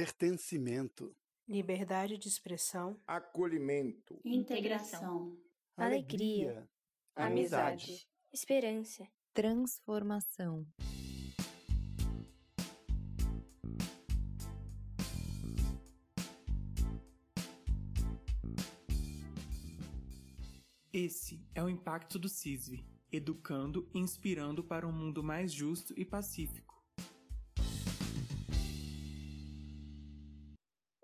pertencimento, liberdade de expressão, acolhimento, integração, alegria, amizade, esperança, transformação. Esse é o impacto do CISV, educando e inspirando para um mundo mais justo e pacífico.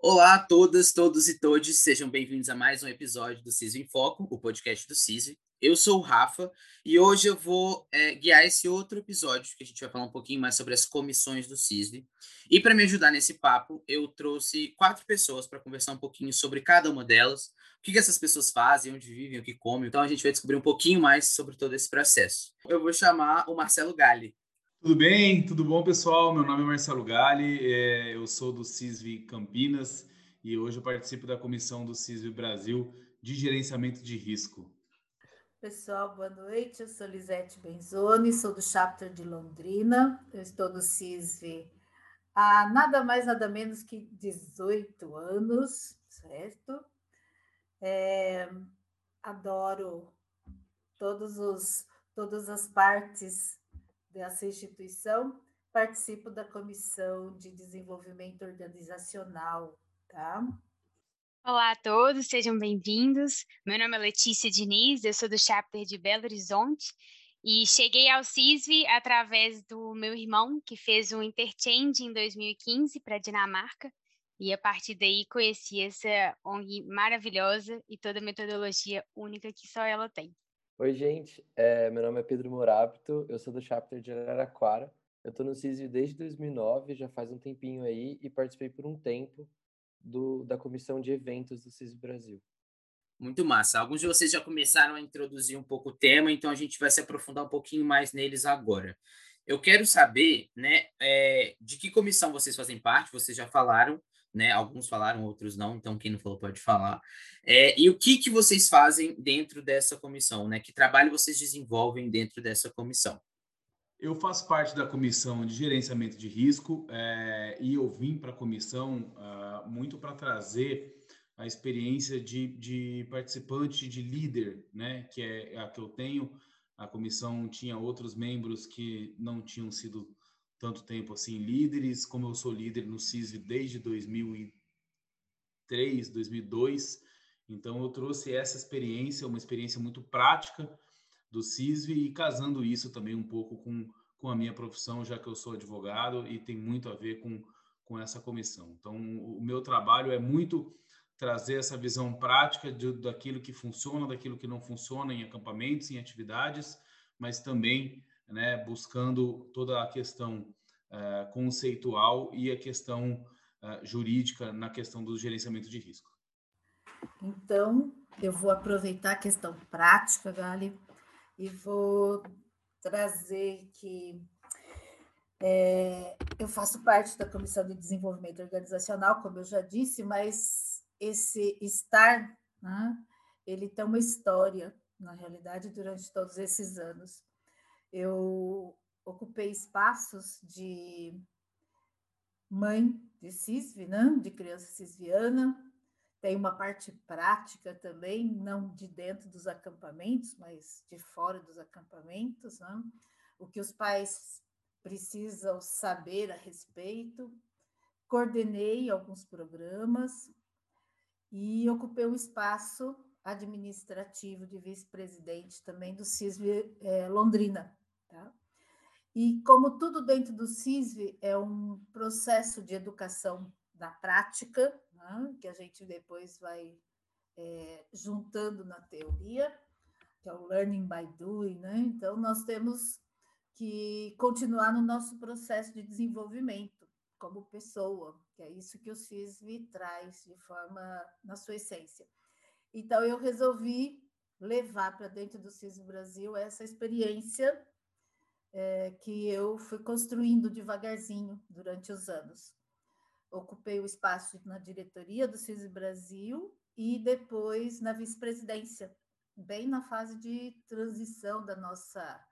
Olá a todas, todos e todes, sejam bem-vindos a mais um episódio do CISV em Foco, o podcast do CISV. Eu sou o Rafa e hoje eu vou guiar esse outro episódio que a gente vai falar um pouquinho mais sobre as comissões do CISV. E para me ajudar nesse papo, eu trouxe 4 pessoas para conversar um pouquinho sobre cada uma delas, o que essas pessoas fazem, onde vivem, o que comem. Então a gente vai descobrir um pouquinho mais sobre todo esse processo. Eu vou chamar o Marcelo Galli. Tudo bem? Tudo bom, pessoal? Meu nome é Marcelo Galli, eu sou do CISV Campinas e hoje eu participo da comissão do CISV Brasil de gerenciamento de risco. Pessoal, boa noite. Eu sou Lisete Benzoni, sou do Chapter de Londrina. Eu estou no CISV há nada mais, nada menos que 18 anos, certo? Adoro todas as partes dessa instituição. Participo da Comissão de Desenvolvimento Organizacional, tá? Olá a todos, sejam bem-vindos. Meu nome é Letícia Diniz, eu sou do Chapter de Belo Horizonte e cheguei ao CISV através do meu irmão, que fez um Interchange em 2015 para a Dinamarca e a partir daí conheci essa ONG maravilhosa e toda a metodologia única que só ela tem. Oi, gente, meu nome é Pedro Morabito, eu sou do Chapter de Araraquara, eu estou no CISV desde 2009, já faz um tempinho aí e participei por um tempo da Comissão de Eventos do CISV Brasil. Muito massa. Alguns de vocês já começaram a introduzir um pouco o tema, então a gente vai se aprofundar um pouquinho mais neles agora. Eu quero saber, né, de que comissão vocês fazem parte, vocês já falaram, né, alguns falaram, outros não, então quem não falou pode falar. E o que vocês fazem dentro dessa comissão, né? Que trabalho vocês desenvolvem dentro dessa comissão? Eu faço parte da comissão de gerenciamento de risco e eu vim para a comissão muito para trazer a experiência de participante, de líder, né? Que é a que eu tenho. A comissão tinha outros membros que não tinham sido tanto tempo assim líderes, como eu sou líder no CISV desde 2003, 2002. Então, eu trouxe essa experiência, uma experiência muito prática do CISV e casando isso também um pouco com a minha profissão, já que eu sou advogado e tem muito a ver com essa comissão. Então, o meu trabalho é muito trazer essa visão prática daquilo que funciona, daquilo que não funciona em acampamentos, em atividades, mas também, né, buscando toda a questão conceitual e a questão jurídica na questão do gerenciamento de risco. Então, eu vou aproveitar a questão prática, Galli, e vou trazer que eu faço parte da Comissão de Desenvolvimento Organizacional, como eu já disse, mas esse estar, né, ele tem uma história, na realidade, durante todos esses anos. Eu ocupei espaços de mãe de CISV, né, de criança cisviana. Tem uma parte prática também, não de dentro dos acampamentos, mas de fora dos acampamentos, né? O que os pais precisam saber a respeito. Coordenei alguns programas e ocupei um espaço administrativo de vice-presidente também do CISV Londrina. Tá? E como tudo dentro do CISV é um processo de educação da prática, né, que a gente depois vai juntando na teoria, que é o learning by doing, né? Então, nós temos que continuar no nosso processo de desenvolvimento como pessoa, que é isso que o CISV traz de forma, na sua essência. Então, eu resolvi levar para dentro do CISV Brasil essa experiência que eu fui construindo devagarzinho durante os anos. Ocupei o espaço na diretoria do CISV Brasil e depois na vice-presidência, bem na fase de transição da nossa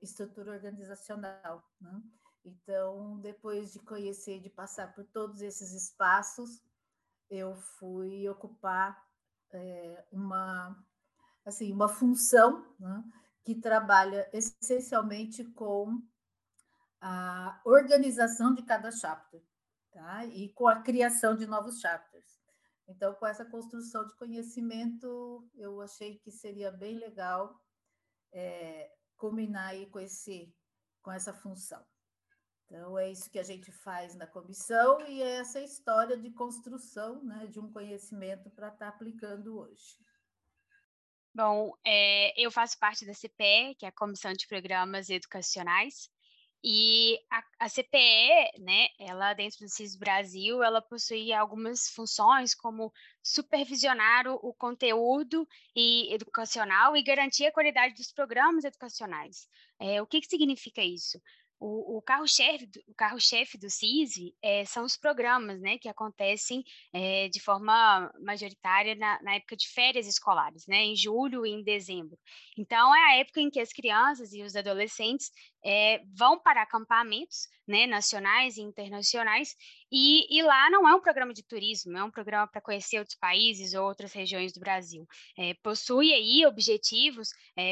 estrutura organizacional, né? Então, depois de conhecer, de passar por todos esses espaços, eu fui ocupar uma função, né, que trabalha essencialmente com a organização de cada chapter, tá? E com a criação de novos chapters. Então, com essa construção de conhecimento, eu achei que seria bem legal combinar aí com essa função. Então, é isso que a gente faz na comissão e é essa história de construção, né, de um conhecimento para estar aplicando hoje. Bom, eu faço parte da CPE, que é a Comissão de Programas Educacionais, e a CPE, né, ela dentro do CISV Brasil, ela possui algumas funções como supervisionar o conteúdo educacional e garantir a qualidade dos programas educacionais. O que significa isso? O carro-chefe do CISV são os programas, né, que acontecem de forma majoritária na época de férias escolares, né, em julho e em dezembro. Então, é a época em que as crianças e os adolescentes vão para acampamentos, né, nacionais e internacionais, e lá não é um programa de turismo, é um programa para conhecer outros países ou outras regiões do Brasil. Possui aí objetivos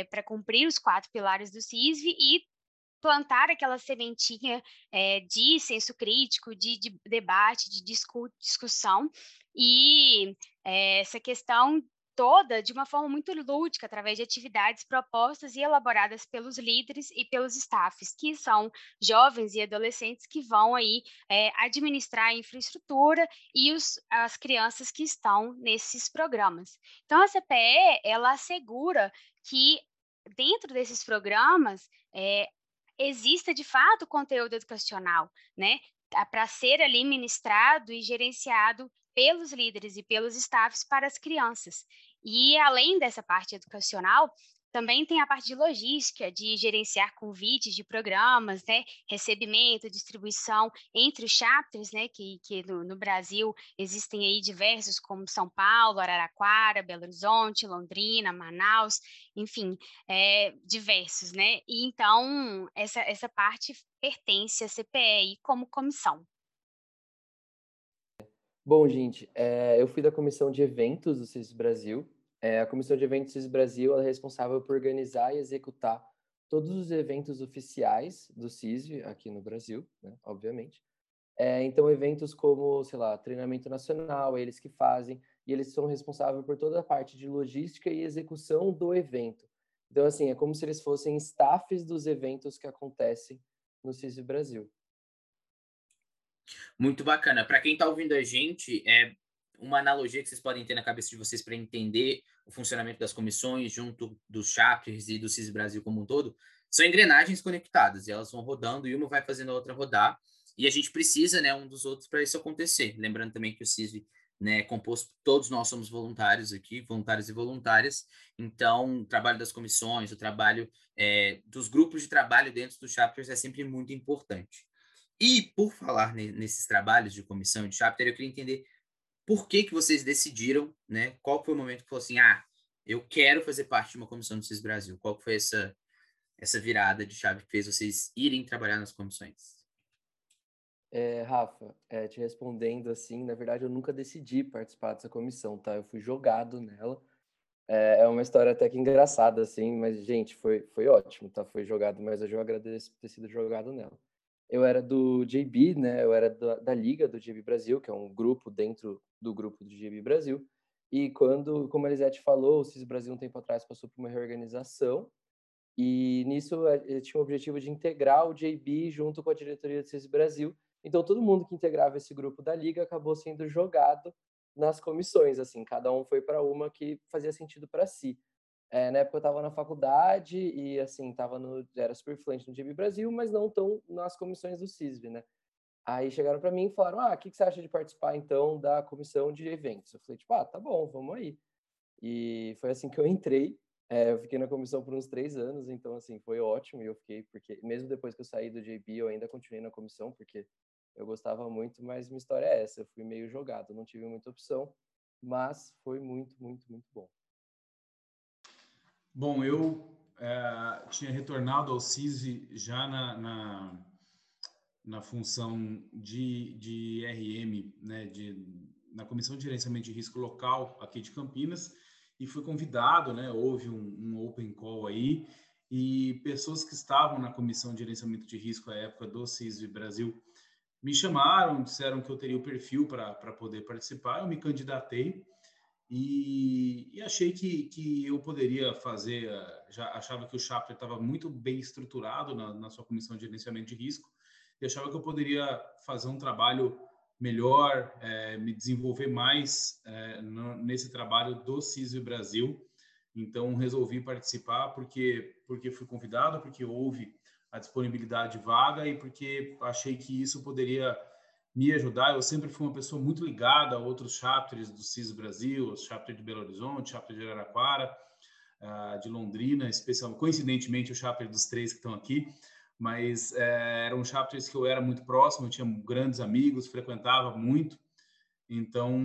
para cumprir os 4 pilares do CISV e plantar aquela sementinha de senso crítico, de debate, de discussão, e essa questão toda de uma forma muito lúdica, através de atividades propostas e elaboradas pelos líderes e pelos staffs, que são jovens e adolescentes que vão aí administrar a infraestrutura e as crianças que estão nesses programas. Então, a CPE, ela assegura que dentro desses programas, exista, de fato, conteúdo educacional, né, para ser ali ministrado e gerenciado pelos líderes e pelos staffs para as crianças. E, além dessa parte educacional, também tem a parte de logística, de gerenciar convites de programas, né, recebimento, distribuição entre os chapters, né, que no Brasil existem aí diversos, como São Paulo, Araraquara, Belo Horizonte, Londrina, Manaus, enfim, diversos, né? E então, essa parte pertence à CPE como comissão. Bom, gente, eu fui da comissão de eventos do CISV Brasil. A Comissão de Eventos CISV Brasil é responsável por organizar e executar todos os eventos oficiais do CISV aqui no Brasil, né, obviamente. Então, eventos como, sei lá, treinamento nacional, eles que fazem, e eles são responsáveis por toda a parte de logística e execução do evento. Então, assim, é como se eles fossem staffs dos eventos que acontecem no CISV Brasil. Muito bacana. Para quem está ouvindo a gente, uma analogia que vocês podem ter na cabeça de vocês para entender o funcionamento das comissões junto dos chapters e do CISV Brasil como um todo, são engrenagens conectadas, e elas vão rodando e uma vai fazendo a outra rodar, e a gente precisa, né, um dos outros para isso acontecer. Lembrando também que o CISV, né, é composto, todos nós somos voluntários aqui, voluntários e voluntárias, então o trabalho das comissões, o trabalho dos grupos de trabalho dentro dos chapters é sempre muito importante. E por falar nesses trabalhos de comissão e de chapter, eu queria entender por que que vocês decidiram, né? Qual foi o momento que falou assim, eu quero fazer parte de uma comissão do CISV Brasil? Qual foi essa virada de chave que fez vocês irem trabalhar nas comissões? Rafa, te respondendo assim, na verdade eu nunca decidi participar dessa comissão, tá? Eu fui jogado nela. É uma história até que engraçada, assim, mas, gente, foi ótimo, tá? Foi jogado, mas eu agradeço por ter sido jogado nela. Eu era do JB, né? Eu era da Liga do JB Brasil, que é um grupo dentro do grupo do JB Brasil. E como a Lisete falou, o CISV Brasil um tempo atrás passou por uma reorganização. E nisso ele tinha o objetivo de integrar o JB junto com a diretoria do CISV Brasil. Então todo mundo que integrava esse grupo da Liga acabou sendo jogado nas comissões, assim, cada um foi para uma que fazia sentido para si. Na época eu estava na faculdade e, assim, era super fluente no JB Brasil, mas não tão nas comissões do CISV, né? Aí chegaram para mim e falaram, o que você acha de participar, então, da comissão de eventos? Eu falei, tipo, tá bom, vamos aí. E foi assim que eu entrei. Eu fiquei na comissão por uns 3 anos, então, assim, foi ótimo. E eu fiquei, porque mesmo depois que eu saí do JB, eu ainda continuei na comissão, porque eu gostava muito, mas minha história é essa. Eu fui meio jogado, não tive muita opção, mas foi muito, muito, muito bom. Bom, eu tinha retornado ao CISV já na função de RM, né, na Comissão de Gerenciamento de Risco Local aqui de Campinas, e fui convidado, né, houve um open call aí, e pessoas que estavam na Comissão de Gerenciamento de Risco à época do CISV Brasil me chamaram, disseram que eu teria o perfil para poder participar, eu me candidatei e achei que eu poderia fazer, já achava que o chapter estava muito bem estruturado na sua Comissão de Gerenciamento de Risco, e achava que eu poderia fazer um trabalho melhor, me desenvolver mais nesse trabalho do CISV Brasil. Então, resolvi participar porque fui convidado, porque houve a disponibilidade de vaga e porque achei que isso poderia me ajudar. Eu sempre fui uma pessoa muito ligada a outros chapters do CISV Brasil, chapter de Belo Horizonte, chapter de Araraquara, de Londrina, especialmente, coincidentemente, o chapter dos três que estão aqui, mas eram chapters que eu era muito próximo, eu tinha grandes amigos, frequentava muito, então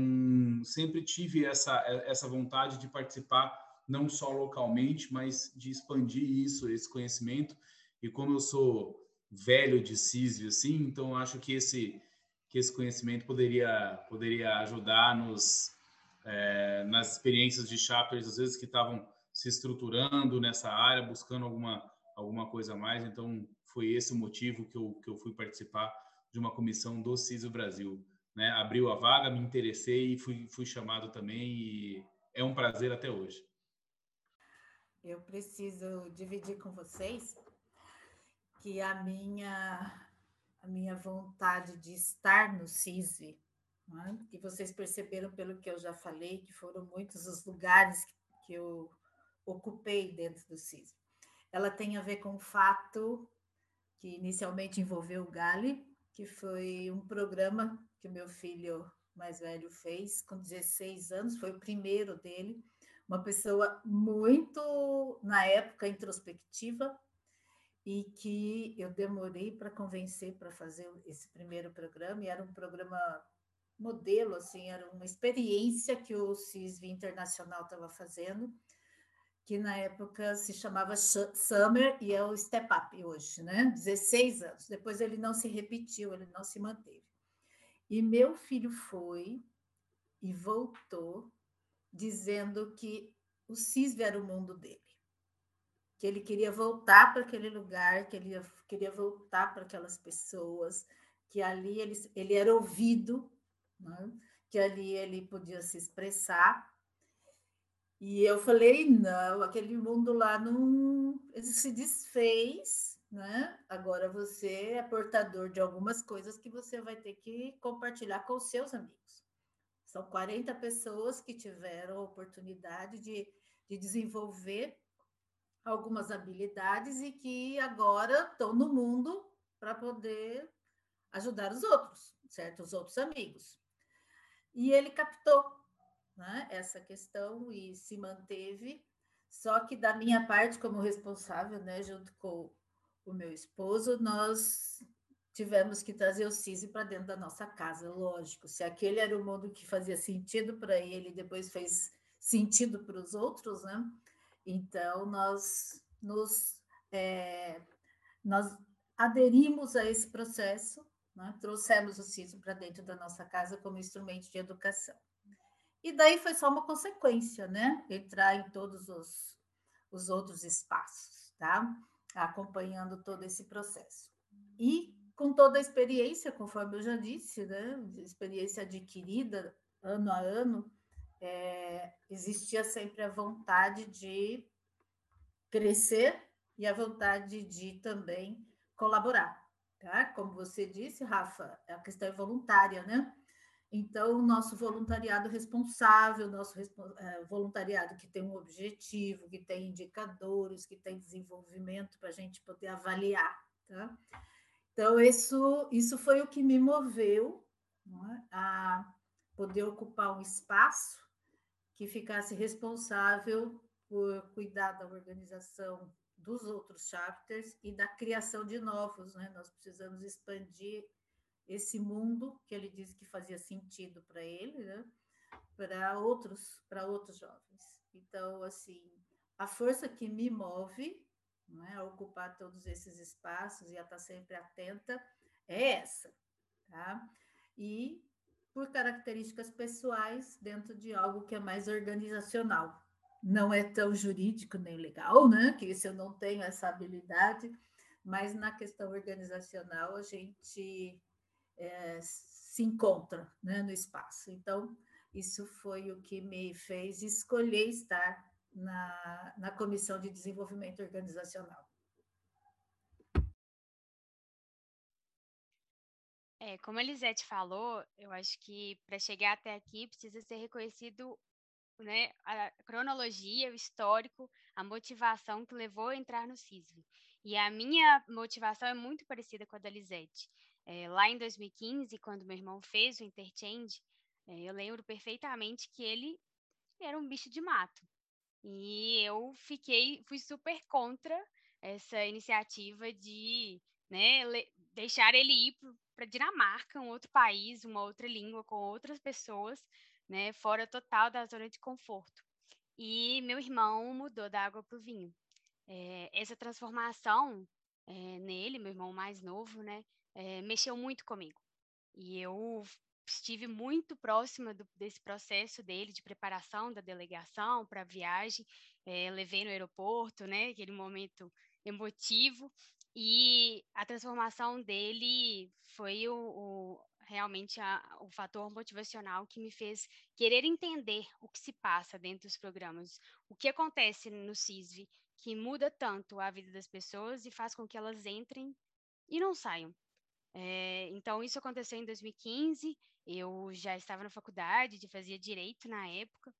sempre tive essa vontade de participar não só localmente, mas de expandir esse conhecimento. E como eu sou velho de CISV, assim, então acho que esse conhecimento poderia ajudar nas experiências de chapters, às vezes que estavam se estruturando nessa área, buscando alguma coisa a mais. Então foi esse o motivo que eu fui participar de uma comissão do CISV Brasil, né? Abriu a vaga, me interessei e fui chamado também, e é um prazer até hoje. Eu preciso dividir com vocês que a minha vontade de estar no CISV, né? Que vocês perceberam pelo que eu já falei, que foram muitos os lugares que eu ocupei dentro do CISV. Ela tem a ver com o fato que inicialmente envolveu o Galli, que foi um programa que o meu filho mais velho fez com 16 anos, foi o primeiro dele. Uma pessoa muito, na época, introspectiva, e que eu demorei para convencer para fazer esse primeiro programa, e era um programa modelo, assim, era uma experiência que o CISV Internacional estava fazendo, que na época se chamava Summer, e é o Step Up hoje, né? 16 anos. Depois ele não se repetiu, ele não se manteve. E meu filho foi e voltou, dizendo que o CISV era o mundo dele, que ele queria voltar para aquele lugar, que ele queria voltar para aquelas pessoas, que ali ele era ouvido, né? Que ali ele podia se expressar. E eu falei, não, aquele mundo lá não, ele se desfez, né? Agora você é portador de algumas coisas que você vai ter que compartilhar com os seus amigos. São 40 pessoas que tiveram a oportunidade de desenvolver algumas habilidades e que agora estão no mundo para poder ajudar os outros, certo? Os outros amigos. E ele captou, né, essa questão e se manteve, só que da minha parte, como responsável, né, junto com o meu esposo, nós tivemos que trazer o CISV para dentro da nossa casa, lógico. Se aquele era o mundo que fazia sentido para ele, depois fez sentido para os outros, né? Então, nós nós aderimos a esse processo, né? Trouxemos o CISV para dentro da nossa casa como instrumento de educação. E daí foi só uma consequência, né? Entrar em todos os outros espaços, tá? Acompanhando todo esse processo. E com toda a experiência, conforme eu já disse, né? Experiência adquirida ano a ano, existia sempre a vontade de crescer e a vontade de também colaborar, tá? Como você disse, Rafa, a questão é voluntária, né? Então, o nosso voluntariado responsável, nosso voluntariado que tem um objetivo, que tem indicadores, que tem desenvolvimento para a gente poder avaliar, tá? Então, isso foi o que me moveu, né, a poder ocupar um espaço que ficasse responsável por cuidar da organização dos outros chapters e da criação de novos, né? Nós precisamos expandir esse mundo que ele disse que fazia sentido para ele, né? Para outros jovens. Então, assim, a força que me move, né, a ocupar todos esses espaços e a estar sempre atenta, é essa, tá? E por características pessoais dentro de algo que é mais organizacional. Não é tão jurídico nem legal, né? Que isso eu não tenho essa habilidade, mas na questão organizacional a gente se encontra, né, no espaço. Então, isso foi o que me fez escolher estar na Comissão de Desenvolvimento Organizacional. Como a Lisete falou, eu acho que para chegar até aqui precisa ser reconhecido, né, a cronologia, o histórico, a motivação que levou a entrar no CISV. E a minha motivação é muito parecida com a da Lisete. Lá em 2015, quando meu irmão fez o Interchange, eu lembro perfeitamente que ele era um bicho de mato. E eu fui super contra essa iniciativa de, né, deixar ele ir para Dinamarca, um outro país, uma outra língua, com outras pessoas, né, fora total da zona de conforto. E meu irmão mudou da água para o vinho. Essa transformação nele, meu irmão mais novo, né, mexeu muito comigo. E eu estive muito próxima desse processo dele de preparação da delegação para a viagem, levei no aeroporto, né, aquele momento emotivo. E a transformação dele foi realmente o fator motivacional que me fez querer entender o que se passa dentro dos programas, o que acontece no CISV, que muda tanto a vida das pessoas e faz com que elas entrem e não saiam. Então, isso aconteceu em 2015, eu já estava na faculdade, fazia direito na época,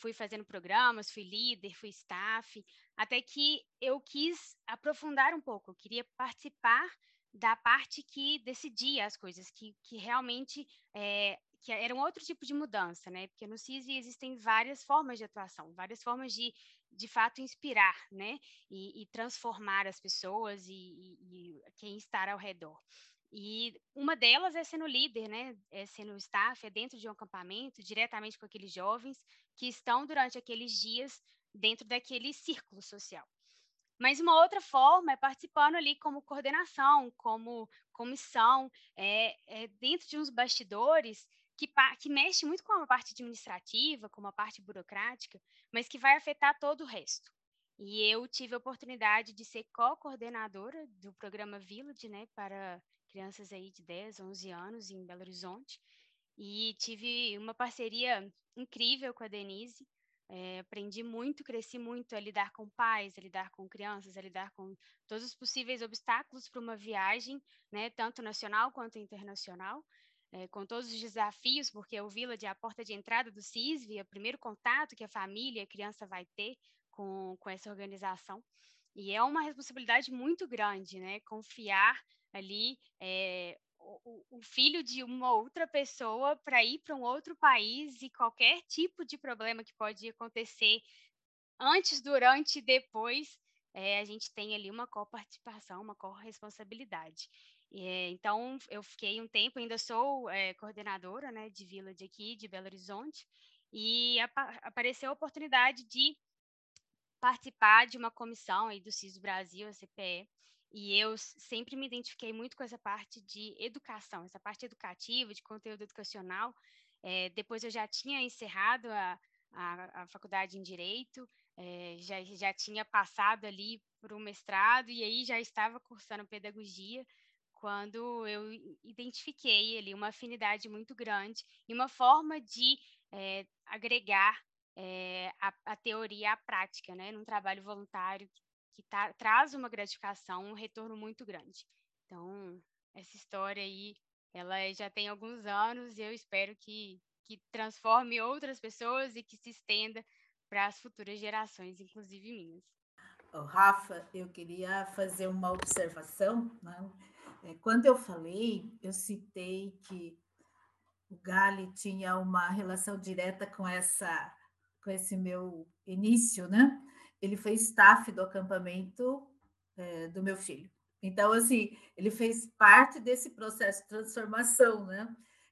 fui fazendo programas, fui líder, fui staff, até que eu quis aprofundar um pouco, eu queria participar da parte que decidia as coisas, que realmente que era um outro tipo de mudança, né? Porque no CISV existem várias formas de atuação, várias formas de fato, inspirar, né? E transformar as pessoas e quem está ao redor. E uma delas é sendo líder, né? É sendo staff, é dentro de um acampamento, diretamente com aqueles jovens que estão durante aqueles dias dentro daquele círculo social. Mas uma outra forma é participando ali como coordenação, como comissão, dentro de uns bastidores que mexe muito com a parte administrativa, com a parte burocrática, mas que vai afetar todo o resto. E eu tive a oportunidade de ser co-coordenadora do programa Village, né, para crianças aí de 10, 11 anos em Belo Horizonte, e tive uma parceria incrível com a Denise, aprendi muito, cresci muito a lidar com pais, a lidar com crianças, a lidar com todos os possíveis obstáculos para uma viagem, né, tanto nacional quanto internacional, com todos os desafios, porque o Village é a porta de entrada do CISV, é o primeiro contato que a família, a criança vai ter com essa organização, e é uma responsabilidade muito grande, né, confiar ali o filho de uma outra pessoa para ir para um outro país e qualquer tipo de problema que pode acontecer antes, durante e depois, a gente tem ali uma coparticipação, uma corresponsabilidade. Então, eu fiquei um tempo, ainda sou coordenadora, né, de Village aqui, de Belo Horizonte, e apareceu a oportunidade de participar de uma comissão aí do CISV Brasil, a CPE, e eu sempre me identifiquei muito com essa parte de educação, essa parte educativa, de conteúdo educacional. Depois eu já tinha encerrado a faculdade em Direito, já tinha passado ali por um mestrado, e aí já estava cursando Pedagogia, quando eu identifiquei ali uma afinidade muito grande e uma forma de agregar a teoria à prática, né, num trabalho voluntário que traz uma gratificação, um retorno muito grande. Então, essa história aí, ela já tem alguns anos, e eu espero que transforme outras pessoas e que se estenda para as futuras gerações, inclusive minhas. Oh, Rafa, eu queria fazer uma observação, né? Quando eu falei, eu citei que o Galli tinha uma relação direta com esse meu início, né? Ele foi staff do acampamento do meu filho. Então, assim, ele fez parte desse processo de transformação, né?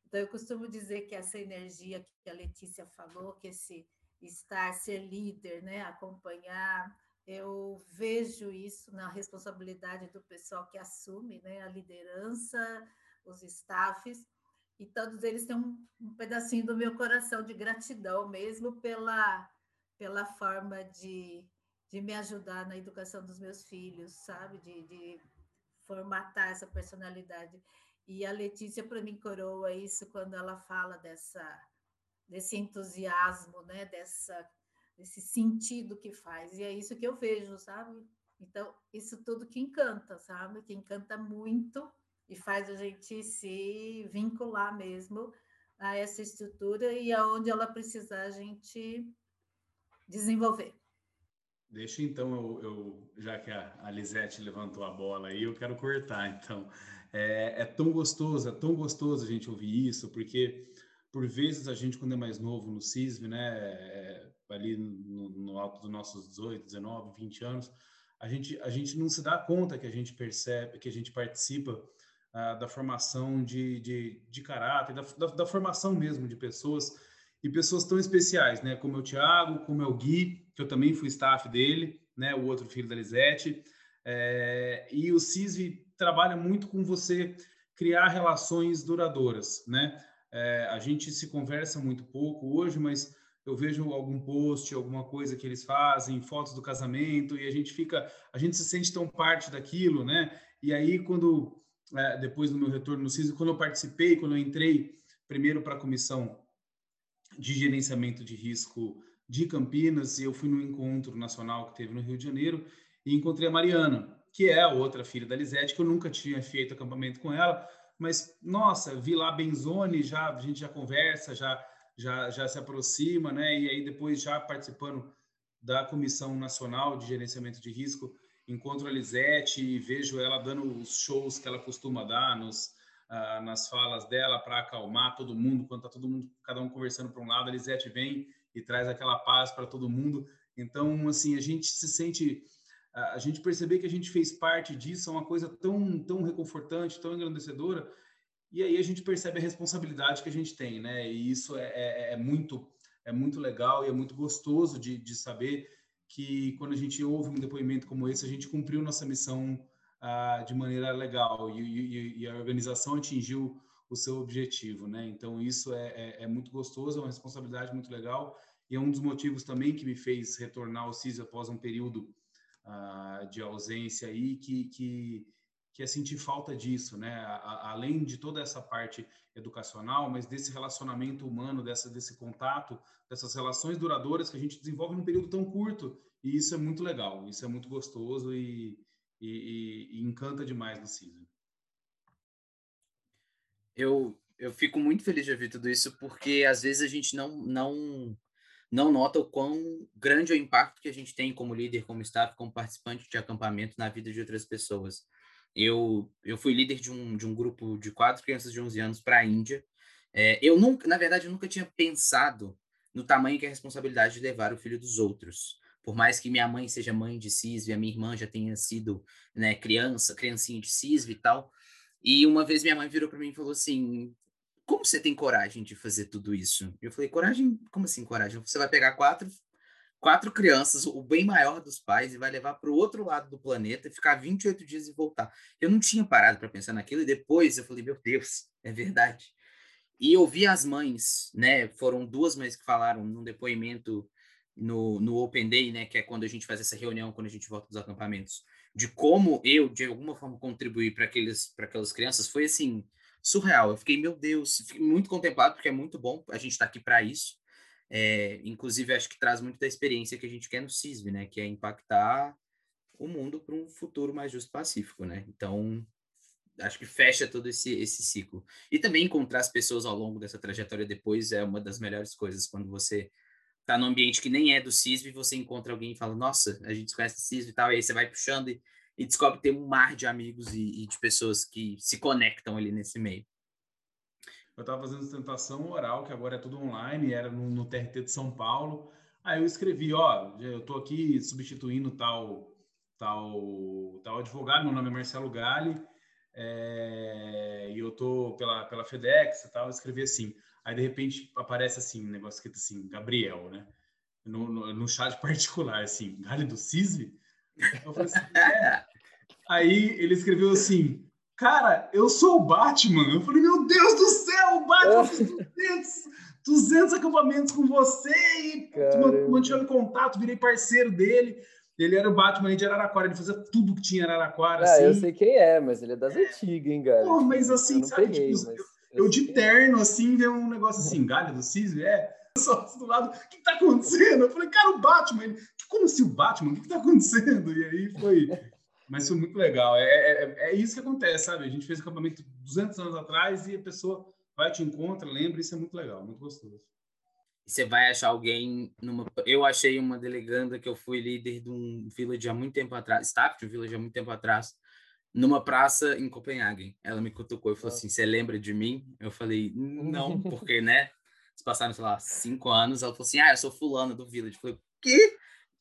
Então, eu costumo dizer que essa energia que a Letícia falou, que esse estar, ser líder, né? Acompanhar, Eu vejo isso na responsabilidade do pessoal que assume, né, a liderança, os staffs, e todos eles têm um pedacinho do meu coração de gratidão mesmo pela forma de me ajudar na educação dos meus filhos, sabe? De formatar essa personalidade. E a Letícia, para mim, coroa isso quando ela fala desse entusiasmo, né? Desse sentido que faz. E é isso que eu vejo, sabe? Então, isso tudo que encanta, sabe? Que encanta muito e faz a gente se vincular mesmo a essa estrutura e aonde ela precisar a gente desenvolver. Deixa, então, já que a Lisete levantou a bola aí, eu quero cortar, então. É tão gostoso a gente ouvir isso, porque, por vezes, a gente, quando é mais novo no CISV, né, ali no alto dos nossos 18, 19, 20 anos, a gente não se dá conta que a gente percebe, que a gente participa da formação de caráter, da formação mesmo de pessoas, e pessoas tão especiais, né? Como é o Thiago, como é o Gui, que eu também fui staff dele, né? O outro filho da Lisete. E o CISV trabalha muito com você criar relações duradouras, né? A gente se conversa muito pouco hoje, mas eu vejo algum post, alguma coisa que eles fazem, fotos do casamento, e a gente se sente tão parte daquilo, né? E aí, depois do meu retorno no CISV, quando eu entrei primeiro para a comissão de gerenciamento de risco de Campinas, e eu fui no encontro nacional que teve no Rio de Janeiro, e encontrei a Mariana, que é a outra filha da Lisete, que eu nunca tinha feito acampamento com ela, mas, nossa, vi lá Benzoni, a gente já conversa, já se aproxima, né? E aí depois já participando da Comissão Nacional de Gerenciamento de Risco, encontro a Lisete e vejo ela dando os shows que ela costuma dar nas falas dela para acalmar todo mundo, quando está todo mundo, cada um conversando para um lado, a Lisete vem e traz aquela paz para todo mundo. Então, assim, a gente perceber que a gente fez parte disso é uma coisa tão reconfortante, tão engrandecedora, e aí a gente percebe a responsabilidade que a gente tem, né? E isso é muito legal e é muito gostoso de saber que quando a gente ouve um depoimento como esse, a gente cumpriu nossa missão de maneira legal e a organização atingiu o seu objetivo, né? Então, isso é muito gostoso, é uma responsabilidade muito legal e é um dos motivos também que me fez retornar ao CISV após um período de ausência aí, que é sentir falta disso, né? Além de toda essa parte educacional, mas desse relacionamento humano, desse contato, dessas relações duradouras que a gente desenvolve num período tão curto, e isso é muito legal, isso é muito gostoso e encanta demais no CISV. Eu fico muito feliz de ouvir tudo isso, porque às vezes a gente não nota o quão grande é o impacto que a gente tem como líder, como staff, como participante de acampamento na vida de outras pessoas. Eu fui líder de um grupo de 4 crianças de 11 anos para a Índia. Eu nunca tinha pensado no tamanho que é a responsabilidade de levar o filho dos outros. Por mais que minha mãe seja mãe de CISV, a minha irmã já tenha sido, né, criancinha de CISV e tal. E uma vez minha mãe virou para mim e falou assim, como você tem coragem de fazer tudo isso? Eu falei, coragem? Como assim coragem? Você vai pegar quatro crianças, o bem maior dos pais, e vai levar para o outro lado do planeta, ficar 28 dias e voltar. Eu não tinha parado para pensar naquilo, e depois eu falei, meu Deus, é verdade. E eu vi as mães, né, foram 2 mães que falaram num depoimento no Open Day, né, que é quando a gente faz essa reunião, quando a gente volta dos acampamentos, de como eu, de alguma forma, contribuí para aquelas crianças, foi, assim, surreal. Eu fiquei, meu Deus, fiquei muito contemplado, porque é muito bom, a gente está aqui para isso. Inclusive, acho que traz muito da experiência que a gente quer no CISV, né, que é impactar o mundo para um futuro mais justo e pacífico, né? Então, acho que fecha todo esse ciclo. E também encontrar as pessoas ao longo dessa trajetória depois é uma das melhores coisas, quando você tá num ambiente que nem é do CISV e você encontra alguém e fala, nossa, a gente conhece o CISV e tal, e aí você vai puxando e descobre que tem um mar de amigos e de pessoas que se conectam ali nesse meio. Eu tava fazendo sustentação oral, que agora é tudo online, era no TTT de São Paulo, aí eu escrevi, eu tô aqui substituindo tal advogado, meu nome é Marcelo Galli, e eu tô pela FedEx e tal, eu escrevi assim. Aí, de repente, aparece assim, um negócio escrito assim, Gabriel, né? no chat particular, assim, Galli do CISV? Eu falei assim, é. Aí ele escreveu assim, cara, eu sou o Batman. Eu falei, meu Deus do céu, o Batman fez 200 acampamentos com você e mantive contato, virei parceiro dele. Ele era o Batman de Araraquara, ele fazia tudo que tinha em Araraquara. Ah, assim. Eu sei quem é, mas ele é das antigas, hein, Galli? Pô, mas assim, eu sabe, peguei, tipo, eu de terno, assim, veio um negócio assim, Galli do CISV, só do lado, o que tá acontecendo? Eu falei, cara, o Batman. Ele, como assim o Batman? O que tá acontecendo? E aí foi... Mas foi muito legal. É isso que acontece, sabe? A gente fez o acampamento 200 anos atrás e a pessoa vai, te encontra, lembra. Isso é muito legal, muito gostoso. Você vai achar alguém... Eu achei uma deleganda que eu fui líder de um village há muito tempo atrás, staff de um village há muito tempo atrás, numa praça em Copenhague. Ela me cutucou e falou assim, você lembra de mim? Eu falei, não, porque, né? Eles passaram, sei lá, 5 anos. Ela falou assim, eu sou fulana do village. Eu falei, quê?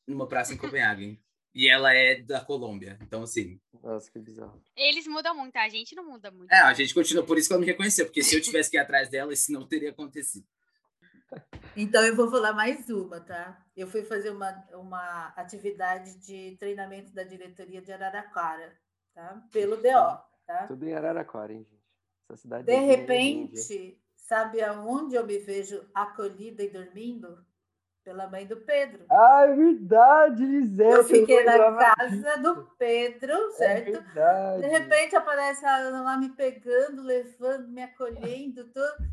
Numa praça em Copenhague. E ela é da Colômbia, então assim... Nossa, que bizarro. Eles mudam muito, a gente não muda muito. A gente continua, por isso que ela me reconheceu, porque se eu tivesse que ir atrás dela, isso não teria acontecido. Então eu vou falar mais uma, tá? Eu fui fazer uma atividade de treinamento da diretoria de Araraquara, tá? Pelo DO, tá? Tudo em Araraquara, hein, gente? Essa cidade... De repente, sabe aonde eu me vejo acolhida e dormindo? Pela mãe do Pedro. Ah, é verdade, Lisete. Eu fiquei na casa do Pedro, certo? É verdade. De repente aparece a Ana lá me pegando, levando, me acolhendo, tudo.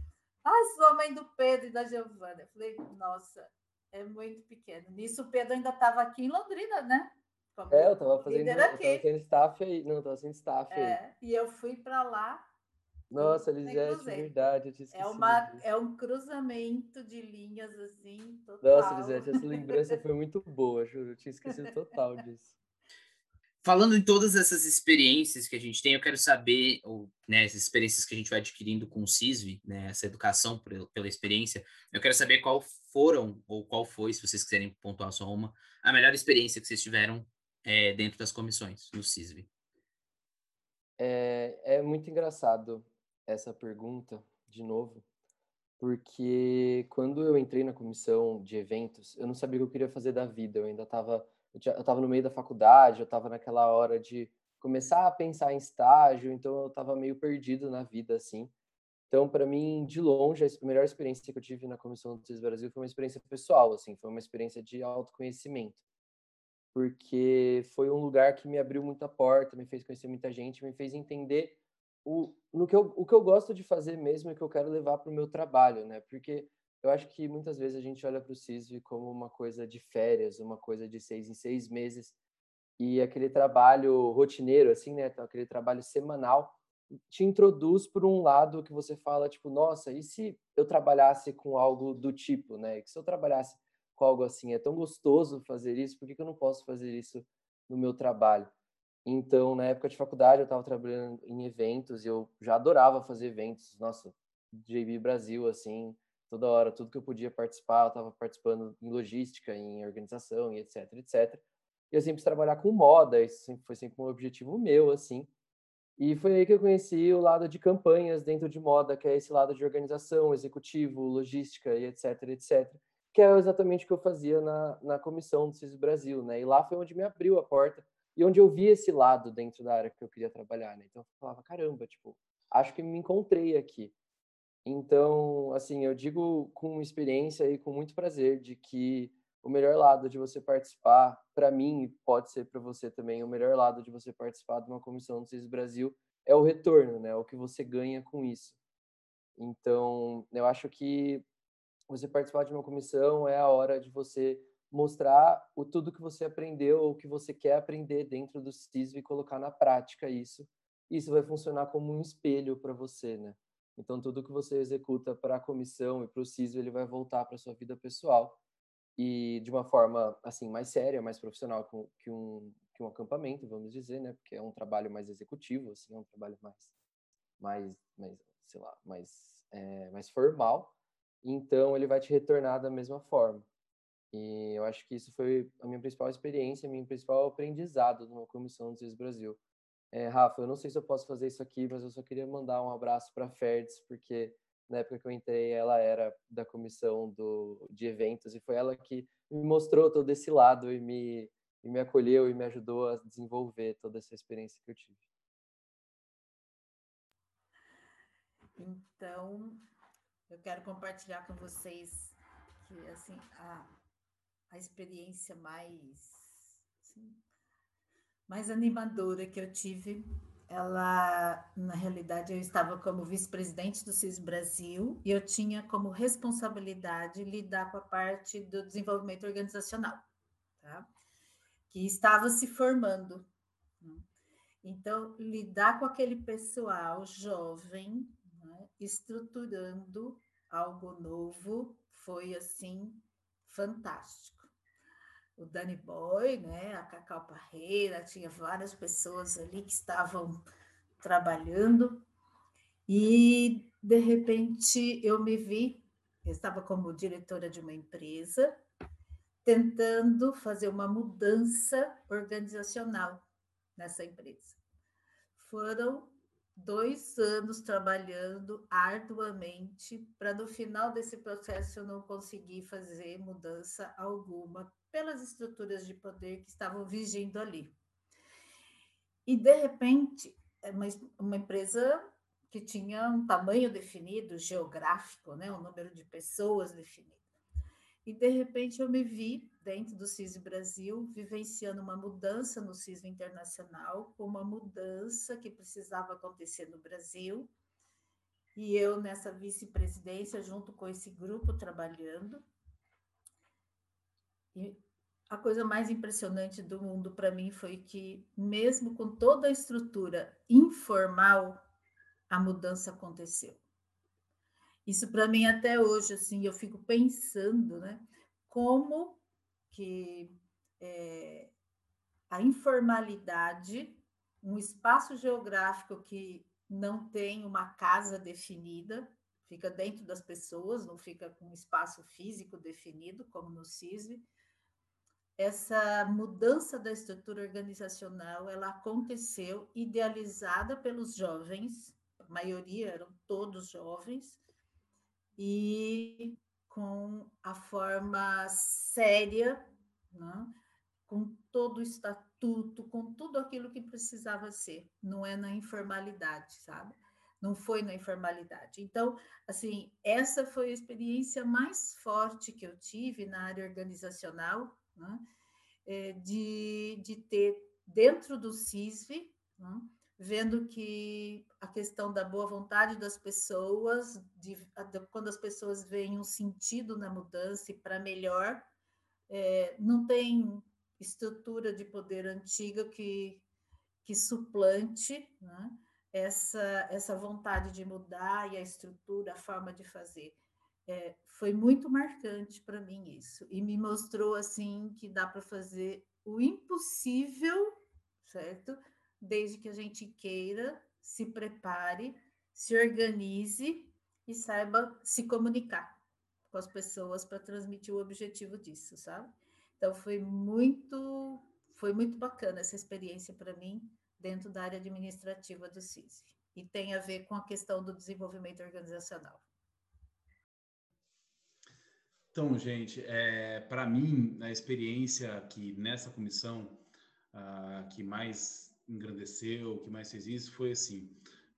Ah, sou a mãe do Pedro e da Giovana. Eu falei, nossa, é muito pequeno. Nisso o Pedro ainda estava aqui em Londrina, né? Como eu estava fazendo staff aí. Não, estava sendo staff aí. E eu fui para lá. Nossa, Lisete, verdade, eu tinha esquecido. É um cruzamento de linhas, assim, total. Nossa, Lisete, essa lembrança foi muito boa, juro, eu tinha esquecido total disso. Falando em todas essas experiências que a gente tem, eu quero saber, né, essas experiências que a gente vai adquirindo com o CISV, né, essa educação pela experiência, eu quero saber qual foi, se vocês quiserem pontuar só uma, a melhor experiência que vocês tiveram dentro das comissões no CISV. É muito engraçado essa pergunta, de novo, porque quando eu entrei na comissão de eventos, eu não sabia o que eu queria fazer da vida, eu estava no meio da faculdade, eu estava naquela hora de começar a pensar em estágio, então eu estava meio perdido na vida, assim. Então, para mim, de longe, a melhor experiência que eu tive na comissão do CISV Brasil foi uma experiência pessoal, assim, foi uma experiência de autoconhecimento, porque foi um lugar que me abriu muita porta, me fez conhecer muita gente, me fez entender o que eu gosto de fazer mesmo e o que eu quero levar para o meu trabalho, né? Porque eu acho que muitas vezes a gente olha para o CISV como uma coisa de férias, uma coisa de 6 em 6 meses, e aquele trabalho rotineiro, assim, né? Aquele trabalho semanal te introduz por um lado que você fala, tipo, nossa, e se eu trabalhasse com algo do tipo, né? E se eu trabalhasse com algo assim, é tão gostoso fazer isso, por que eu não posso fazer isso no meu trabalho? Então, na época de faculdade, eu estava trabalhando em eventos, eu já adorava fazer eventos, nossa, JB Brasil, assim, toda hora, tudo que eu podia participar, eu estava participando em logística, em organização, e etc, etc. E eu sempre quis trabalhar com moda, isso foi sempre um objetivo meu, assim. E foi aí que eu conheci o lado de campanhas dentro de moda, que é esse lado de organização, executivo, logística, e etc, etc. Que é exatamente o que eu fazia na comissão do CISV Brasil, né? E lá foi onde me abriu a porta e onde eu vi esse lado dentro da área que eu queria trabalhar, né? Então eu falava, caramba, tipo, acho que me encontrei aqui. Então, assim, eu digo com experiência e com muito prazer de que o melhor lado de você participar, para mim, e pode ser para você também, o melhor lado de você participar de uma comissão do CISV Brasil é o retorno, né? O que você ganha com isso. Então, eu acho que você participar de uma comissão é a hora de você mostrar tudo que você aprendeu ou que você quer aprender dentro do CISV e colocar na prática isso. Isso vai funcionar como um espelho para você, né? Então, tudo que você executa para a comissão e para o CISV, ele vai voltar para a sua vida pessoal e de uma forma, assim, mais séria, mais profissional que um acampamento, vamos dizer, né? Porque é um trabalho mais executivo, assim, é um trabalho mais sei lá, mais formal. Então, ele vai te retornar da mesma forma. E eu acho que isso foi a minha principal experiência, o meu principal aprendizado numa comissão do CISV Brasil. Rafa, eu não sei se eu posso fazer isso aqui, mas eu só queria mandar um abraço para a Ferdes, porque na época que eu entrei, ela era da comissão de eventos, e foi ela que me mostrou todo esse lado e me acolheu e me ajudou a desenvolver toda essa experiência que eu tive. Então, eu quero compartilhar com vocês que, assim, a experiência mais animadora que eu tive, ela, na realidade, eu estava como vice-presidente do CISV Brasil e eu tinha como responsabilidade lidar com a parte do desenvolvimento organizacional, tá? Que estava se formando. Então, lidar com aquele pessoal jovem, né, estruturando algo novo, foi, assim, fantástico. O Dani Boy, né, a Cacau Parreira, tinha várias pessoas ali que estavam trabalhando e, de repente, eu me vi, eu estava como diretora de uma empresa, tentando fazer uma mudança organizacional nessa empresa. Foram 2 anos trabalhando arduamente para, no final desse processo, eu não conseguir fazer mudança alguma pelas estruturas de poder que estavam vigindo ali. E, de repente, uma empresa que tinha um tamanho definido, geográfico, né, um número de pessoas definido. E, de repente, eu me vi dentro do CISV Brasil, vivenciando uma mudança no CISV Internacional, uma mudança que precisava acontecer no Brasil. E eu, nessa vice-presidência, junto com esse grupo, trabalhando. E a coisa mais impressionante do mundo para mim foi que, mesmo com toda a estrutura informal, a mudança aconteceu. Isso para mim até hoje, assim, eu fico pensando, né, como que a informalidade, um espaço geográfico que não tem uma casa definida, fica dentro das pessoas, não fica com um espaço físico definido, como no CISV, essa mudança da estrutura organizacional, ela aconteceu idealizada pelos jovens, a maioria eram todos jovens, e com a forma séria, né? Com todo o estatuto, com tudo aquilo que precisava ser, não é na informalidade, sabe? Não foi na informalidade. Então, assim, essa foi a experiência mais forte que eu tive na área organizacional, né? De ter dentro do CISV, né? Vendo que a questão da boa vontade das pessoas, quando as pessoas veem um sentido na mudança e para melhor, não tem estrutura de poder antiga que suplante, né? Essa vontade de mudar e a estrutura, a forma de fazer. Foi muito marcante para mim isso. E me mostrou, assim, que dá para fazer o impossível, certo? Desde que a gente queira, se prepare, se organize e saiba se comunicar com as pessoas para transmitir o objetivo disso, sabe? Então, foi muito bacana essa experiência para mim, dentro da área administrativa do CISV, e tem a ver com a questão do desenvolvimento organizacional. Então, gente, para mim, a experiência que nessa comissão que mais engrandeceu, que mais fez isso, foi assim,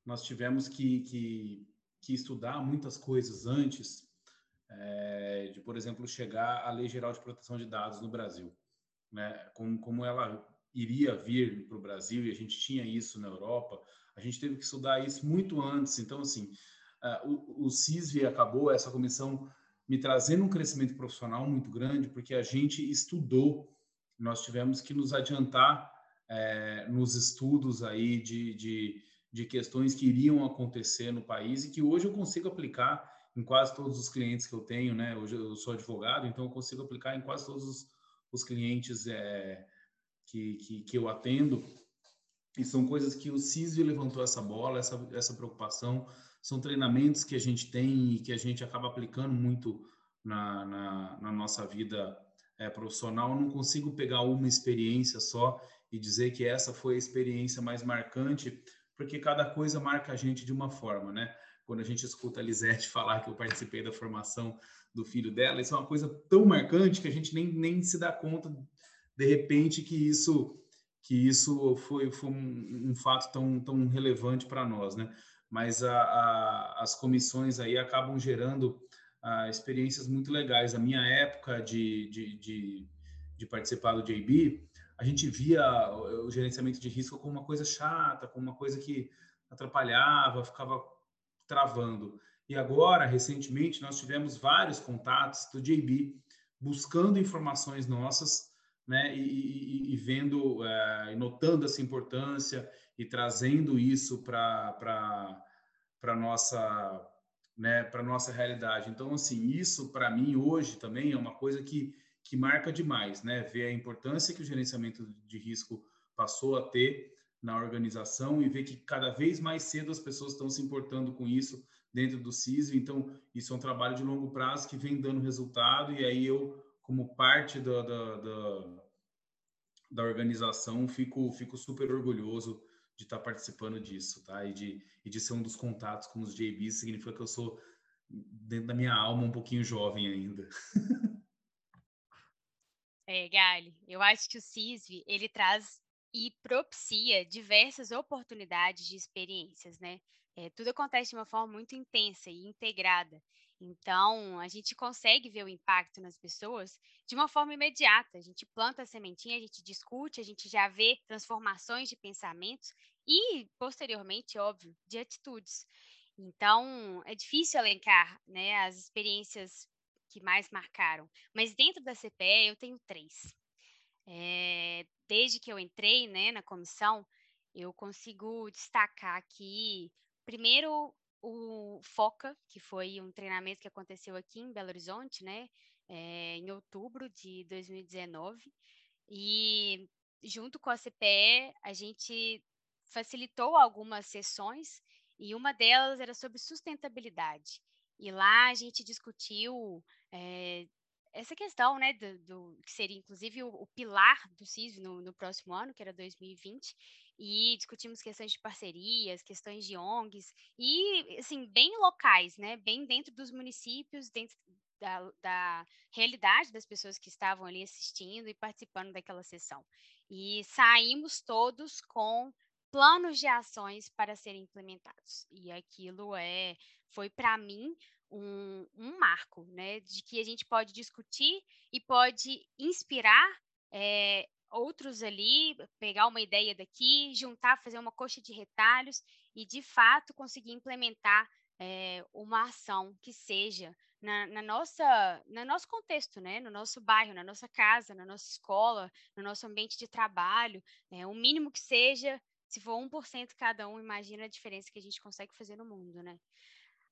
nós tivemos que estudar muitas coisas antes de, por exemplo, chegar à Lei Geral de Proteção de Dados no Brasil, né? Como ela iria vir para o Brasil, e a gente tinha isso na Europa, a gente teve que estudar isso muito antes. Então, assim, o CISV acabou, essa comissão, me trazendo um crescimento profissional muito grande, porque a gente estudou, nós tivemos que nos adiantar nos estudos aí de questões que iriam acontecer no país e que hoje eu consigo aplicar em quase todos os clientes que eu tenho, né? Hoje eu sou advogado, então eu consigo aplicar em quase todos os clientes que eu atendo, e são coisas que o CISV levantou essa bola, essa preocupação, são treinamentos que a gente tem e que a gente acaba aplicando muito na nossa vida profissional. Eu não consigo pegar uma experiência só e dizer que essa foi a experiência mais marcante, porque cada coisa marca a gente de uma forma, né? quando a gente escuta a Lisete falar que eu participei da formação do filho dela, isso é uma coisa tão marcante que a gente nem se dá conta, de repente, que isso foi um fato tão relevante para nós, né? Mas as comissões aí acabam gerando experiências muito legais. Na minha época de participar do JB, a gente via o gerenciamento de risco como uma coisa chata, como uma coisa que atrapalhava, ficava travando. E agora, recentemente, nós tivemos vários contatos do JB buscando informações nossas, né, e vendo, notando essa importância e trazendo isso para nossa, né, para nossa realidade. Então, assim, isso para mim hoje também é uma coisa que marca demais, né? Ver a importância que o gerenciamento de risco passou a ter na organização e ver que cada vez mais cedo as pessoas estão se importando com isso dentro do CISV. Então, isso é um trabalho de longo prazo que vem dando resultado, e aí eu, como parte da organização, fico super orgulhoso de estar participando disso, tá? E de ser um dos contatos com os JBs significa que eu sou, dentro da minha alma, um pouquinho jovem ainda. Galli, eu acho que o CISV, ele traz e propicia diversas oportunidades de experiências, né? Tudo acontece de uma forma muito intensa e integrada. Então, a gente consegue ver o impacto nas pessoas de uma forma imediata. A gente planta a sementinha, a gente discute, a gente já vê transformações de pensamentos e, posteriormente, óbvio, de atitudes. Então, é difícil elencar, né, as experiências que mais marcaram. Mas dentro da CPE, eu tenho 3. Desde que eu entrei, né, na comissão, eu consigo destacar aqui, primeiro, o FOCA, que foi um treinamento que aconteceu aqui em Belo Horizonte, né, em outubro de 2019, e junto com a CPE a gente facilitou algumas sessões, e uma delas era sobre sustentabilidade, e lá a gente discutiu essa questão, né, que seria inclusive o pilar do CISV no próximo ano, que era 2020, e discutimos questões de parcerias, questões de ONGs, e, assim, bem locais, né, bem dentro dos municípios, dentro da realidade das pessoas que estavam ali assistindo e participando daquela sessão. E saímos todos com planos de ações para serem implementados. E aquilo foi, para mim, um marco, né, de que a gente pode discutir e pode inspirar outros ali, pegar uma ideia daqui, juntar, fazer uma coxa de retalhos e, de fato, conseguir implementar uma ação que seja no nosso contexto, né, no nosso bairro, na nossa casa, na nossa escola, no nosso ambiente de trabalho, o mínimo que seja. Se for 1% cada um, imagina a diferença que a gente consegue fazer no mundo, né?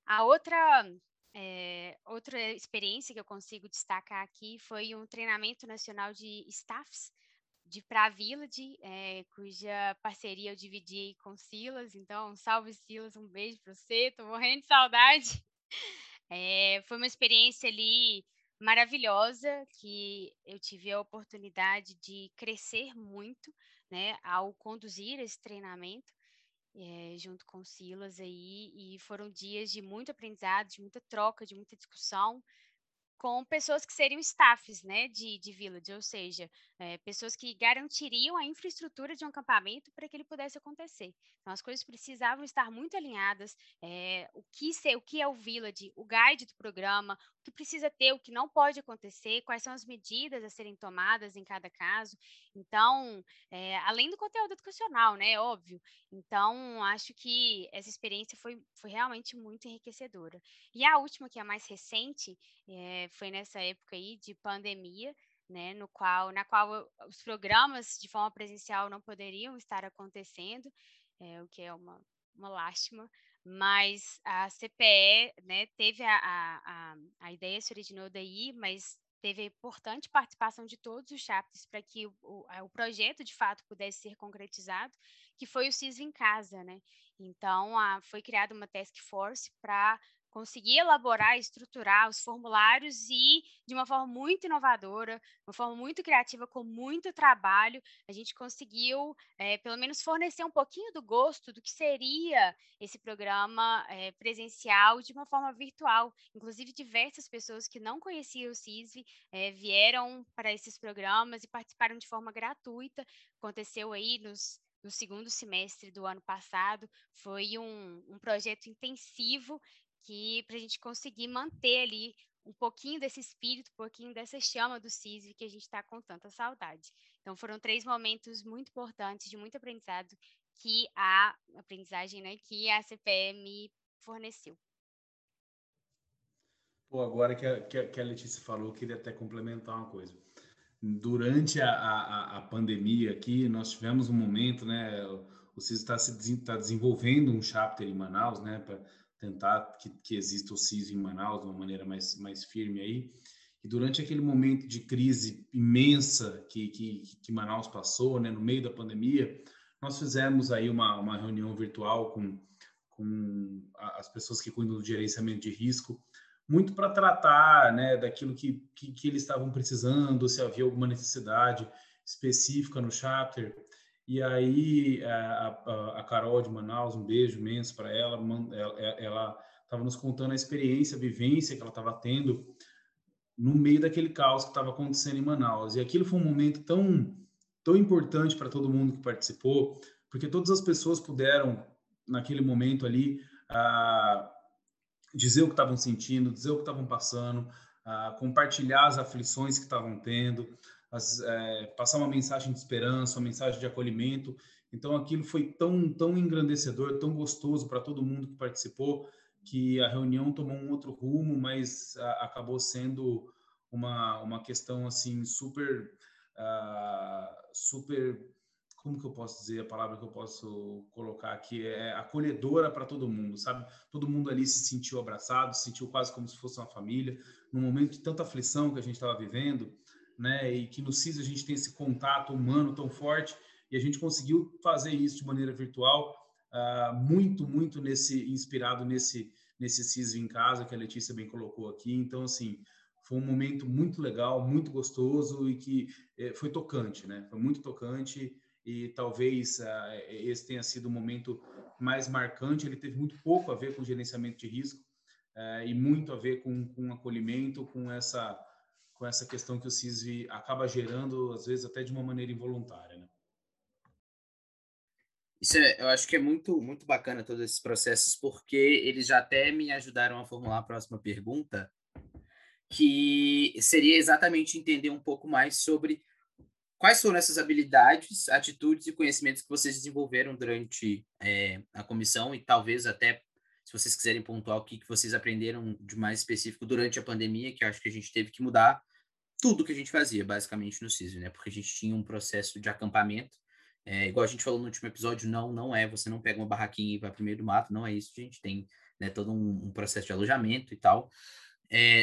A outra experiência que eu consigo destacar aqui foi um treinamento nacional de staffs para Village, cuja parceria eu dividi com Silas. Então, salve, Silas, um beijo para você, estou morrendo de saudade. Foi uma experiência ali maravilhosa, que eu tive a oportunidade de crescer muito, né, ao conduzir esse treinamento. Junto com o Silas aí, e foram dias de muito aprendizado, de muita troca, de muita discussão, com pessoas que seriam staffs, né, de Village, ou seja, pessoas que garantiriam a infraestrutura de um acampamento para que ele pudesse acontecer. Então, as coisas precisavam estar muito alinhadas, o que é o Village, o guide do programa, o que precisa ter, o que não pode acontecer, quais são as medidas a serem tomadas em cada caso. Então, além do conteúdo educacional, né, óbvio. Então, acho que essa experiência foi realmente muito enriquecedora. E a última, que é a mais recente, foi nessa época aí de pandemia, né, na qual os programas de forma presencial não poderiam estar acontecendo, o que é uma lástima, mas a CPE, né, teve a ideia, se originou daí, mas teve a importante participação de todos os chapters para que o projeto, de fato, pudesse ser concretizado, que foi o CISV em Casa, né? Então, foi criada uma task force para conseguir elaborar, estruturar os formulários e, de uma forma muito inovadora, uma forma muito criativa, com muito trabalho, a gente conseguiu, pelo menos, fornecer um pouquinho do gosto do que seria esse programa presencial de uma forma virtual. Inclusive, diversas pessoas que não conheciam o CISV vieram para esses programas e participaram de forma gratuita. Aconteceu aí no segundo semestre do ano passado, foi um projeto intensivo que para a gente conseguir manter ali um pouquinho desse espírito, um pouquinho dessa chama do CISV que a gente está com tanta saudade. Então, foram 3 momentos muito importantes, de muito aprendizado, que a aprendizagem, né, que a CPE me forneceu. Pô, agora que a Letícia falou, eu queria até complementar uma coisa. Durante a pandemia aqui, nós tivemos um momento, né, o CISV está desenvolvendo um chapter em Manaus, né, para tentar que exista o CISV em Manaus de uma maneira mais firme aí. E durante aquele momento de crise imensa que Manaus passou, né, no meio da pandemia, nós fizemos aí uma reunião virtual com as pessoas que cuidam do gerenciamento de risco, muito para tratar, né, daquilo que eles estavam precisando, se havia alguma necessidade específica no chapter. E aí a Carol de Manaus, um beijo imenso para ela, ela estava nos contando a experiência, a vivência que ela estava tendo no meio daquele caos que estava acontecendo em Manaus. E aquilo foi um momento tão, tão importante para todo mundo que participou, porque todas as pessoas puderam, naquele momento ali, dizer o que estavam sentindo, dizer o que estavam passando, compartilhar as aflições que estavam tendo, passar uma mensagem de esperança, uma mensagem de acolhimento. Então, aquilo foi tão, tão engrandecedor, tão gostoso para todo mundo que participou, que a reunião tomou um outro rumo, mas acabou sendo uma questão assim super, como que eu posso dizer, a palavra que eu posso colocar aqui é acolhedora para todo mundo, sabe? Todo mundo ali se sentiu abraçado, se sentiu quase como se fosse uma família, num momento de tanta aflição que a gente estava vivendo, né? E que no CISV a gente tem esse contato humano tão forte, e a gente conseguiu fazer isso de maneira virtual, muito inspirado nesse CISV em casa, que a Letícia bem colocou aqui. Então, assim, foi um momento muito legal, muito gostoso, e que foi tocante, né? Foi muito tocante, e talvez esse tenha sido o momento mais marcante. Ele teve muito pouco a ver com gerenciamento de risco, e muito a ver com acolhimento, com essa questão que o CISV acaba gerando, às vezes, até de uma maneira involuntária, né? Isso eu acho que é muito, muito bacana, todos esses processos, porque eles já até me ajudaram a formular a próxima pergunta, que seria exatamente entender um pouco mais sobre quais foram essas habilidades, atitudes e conhecimentos que vocês desenvolveram durante a comissão, e talvez até, se vocês quiserem pontuar o que vocês aprenderam de mais específico durante a pandemia, que eu acho que a gente teve que mudar tudo que a gente fazia, basicamente, no CISV, né? Porque a gente tinha um processo de acampamento, igual a gente falou no último episódio, você não pega uma barraquinha e vai pro meio do mato, não é isso, a gente tem, né, todo um processo de alojamento e tal,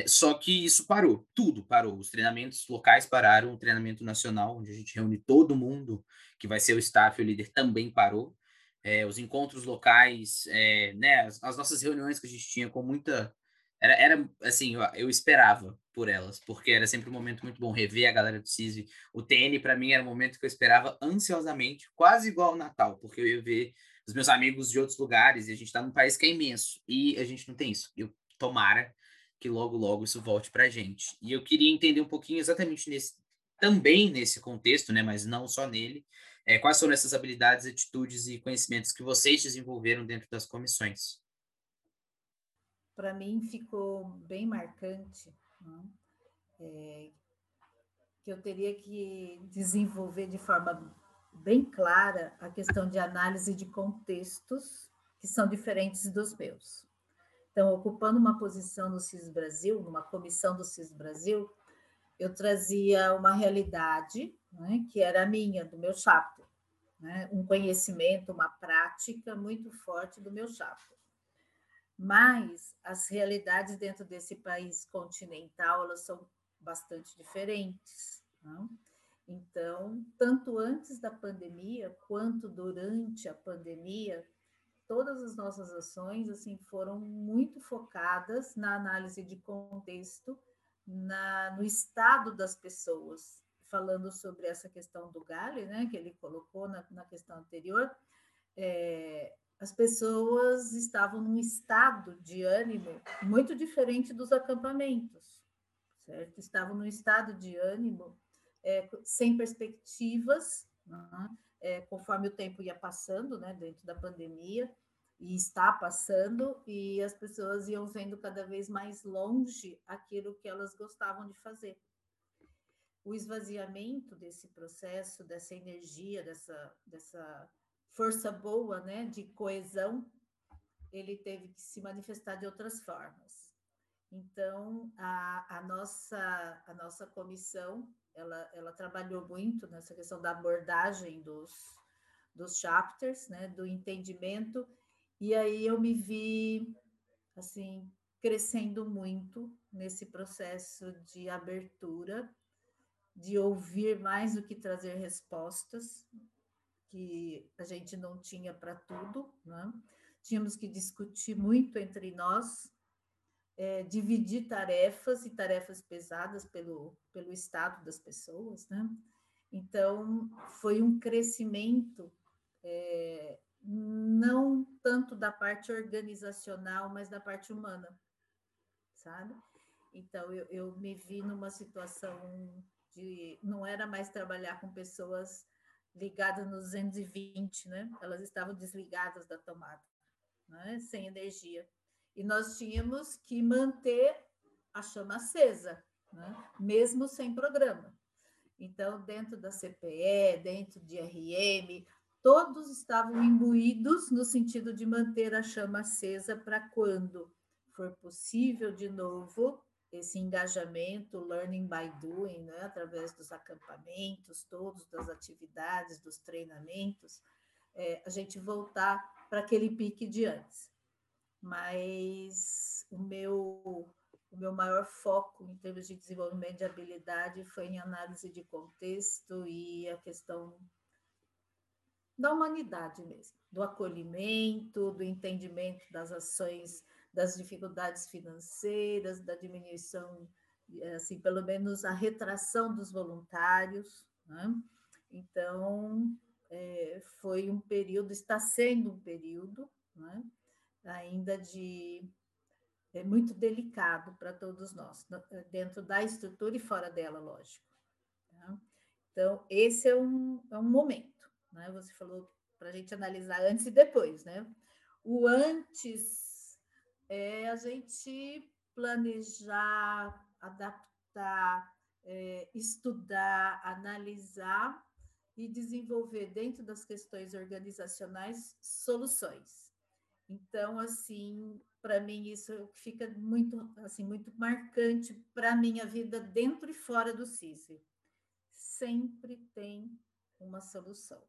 só que isso parou, tudo parou, os treinamentos locais pararam, o treinamento nacional, onde a gente reúne todo mundo, que vai ser o staff e o líder, também parou, os encontros locais, né, as nossas reuniões que a gente tinha com muita... Era assim, eu esperava por elas, porque era sempre um momento muito bom rever a galera do CISV. O TN, para mim, era um momento que eu esperava ansiosamente, quase igual ao Natal, porque eu ia ver os meus amigos de outros lugares, e a gente está num país que é imenso, e a gente não tem isso. Eu tomara que logo, logo isso volte para a gente. E eu queria entender um pouquinho exatamente também nesse contexto, né, mas não só nele, quais foram essas habilidades, atitudes e conhecimentos que vocês desenvolveram dentro das comissões? Para mim ficou bem marcante, né? Que eu teria que desenvolver de forma bem clara a questão de análise de contextos que são diferentes dos meus. Então, ocupando uma posição no CISV Brasil, numa comissão do CISV Brasil, eu trazia uma realidade, né, que era a minha, do meu chapter, né, um conhecimento, uma prática muito forte do meu chapter. Mas as realidades dentro desse país continental, elas são bastante diferentes, né? Então, tanto antes da pandemia quanto durante a pandemia, todas as nossas ações assim, foram muito focadas na análise de contexto, no estado das pessoas, falando sobre essa questão do Galli, né, que ele colocou na questão anterior, as pessoas estavam num estado de ânimo muito diferente dos acampamentos, certo? Estavam num estado de ânimo sem perspectivas, né? Conforme o tempo ia passando, né, dentro da pandemia, e está passando, e as pessoas iam vendo cada vez mais longe aquilo que elas gostavam de fazer. O esvaziamento desse processo, dessa energia, dessa força boa, né, de coesão, ele teve que se manifestar de outras formas. Então, a nossa comissão, ela trabalhou muito nessa questão da abordagem dos chapters, né, do entendimento, e aí eu me vi, assim, crescendo muito nesse processo de abertura, de ouvir mais do que trazer respostas, que a gente não tinha para tudo, né? Tínhamos que discutir muito entre nós, dividir tarefas e tarefas pesadas pelo estado das pessoas, né? Então, foi um crescimento, não tanto da parte organizacional, mas da parte humana, sabe? Então, eu me vi numa situação de... Não era mais trabalhar com pessoas ligadas nos 220, né? Elas estavam desligadas da tomada, né? Sem energia. E nós tínhamos que manter a chama acesa, né? Mesmo sem programa. Então, dentro da CPE, dentro de RM, todos estavam imbuídos no sentido de manter a chama acesa para quando for possível, de novo, esse engajamento, learning by doing, né? Através dos acampamentos, todos, das atividades, dos treinamentos, a gente voltar para aquele pique de antes. Mas o meu maior foco em termos de desenvolvimento de habilidade foi em análise de contexto e a questão da humanidade mesmo, do acolhimento, do entendimento das ações, das dificuldades financeiras, da diminuição, assim, pelo menos a retração dos voluntários, né? Então, foi um período, está sendo um período, né? Ainda muito delicado para todos nós, dentro da estrutura e fora dela, lógico. Tá? Então, esse é um momento, né? Você falou para a gente analisar antes e depois, né? O antes é a gente planejar, adaptar, estudar, analisar e desenvolver dentro das questões organizacionais soluções. Então, assim, para mim isso fica muito, assim, muito marcante para a minha vida dentro e fora do CISV. Sempre tem uma solução.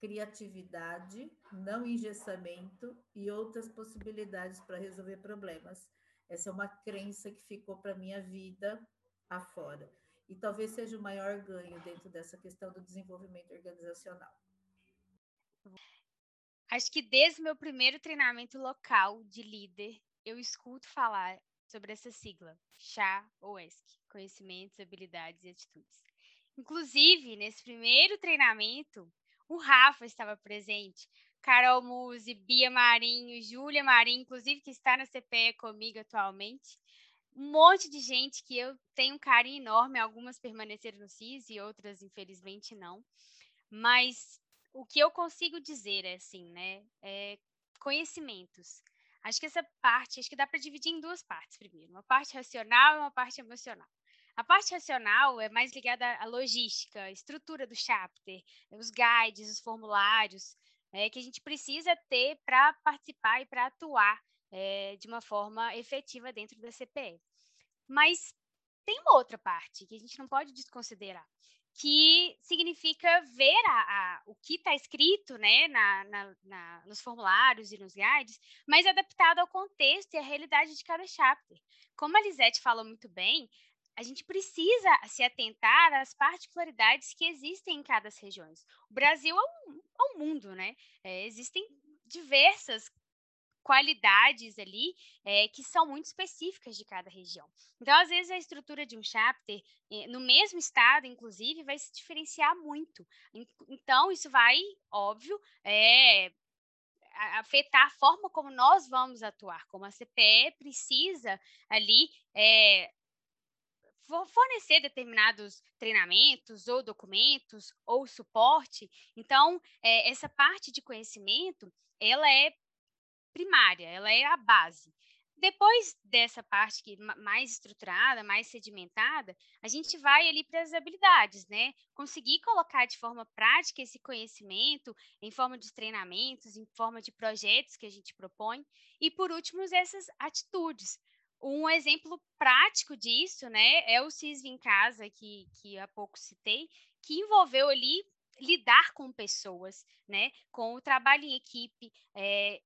Criatividade, não engessamento e outras possibilidades para resolver problemas. Essa é uma crença que ficou para a minha vida afora. E talvez seja o maior ganho dentro dessa questão do desenvolvimento organizacional. Acho que desde o meu primeiro treinamento local de líder, eu escuto falar sobre essa sigla, CHA/ESC, Conhecimentos, Habilidades e Atitudes. Inclusive, nesse primeiro treinamento, o Rafa estava presente, Carol Muse, Bia Marinho, Júlia Marinho, inclusive que está na CPE comigo atualmente, um monte de gente que eu tenho um carinho enorme, algumas permaneceram no CIS e outras, infelizmente, não, mas... O que eu consigo dizer, assim, né, é conhecimentos. Acho que essa parte, acho que dá para dividir em duas partes primeiro, uma parte racional e uma parte emocional. A parte racional é mais ligada à logística, à estrutura do chapter, os guides, os formulários, que a gente precisa ter para participar e para atuar de uma forma efetiva dentro da CPE. Mas tem uma outra parte que a gente não pode desconsiderar, que significa ver o que está escrito, né, nos formulários e nos guides, mas adaptado ao contexto e à realidade de cada chapter. Como a Lisete falou muito bem, a gente precisa se atentar às particularidades que existem em cada região. O Brasil é um mundo, né? Existem diversas qualidades ali que são muito específicas de cada região. Então, às vezes, a estrutura de um chapter, no mesmo estado, inclusive, vai se diferenciar muito. Então, isso vai, óbvio, afetar a forma como nós vamos atuar, como a CPE precisa ali fornecer determinados treinamentos ou documentos ou suporte. Então, essa parte de conhecimento, ela é primária, ela é a base. Depois dessa parte que mais estruturada, mais sedimentada, a gente vai ali para as habilidades, né? Conseguir colocar de forma prática esse conhecimento em forma de treinamentos, em forma de projetos que a gente propõe. E, por último, essas atitudes. Um exemplo prático disso, né, é o CISV em Casa, que há pouco citei, que envolveu ali lidar com pessoas, né, com o trabalho em equipe,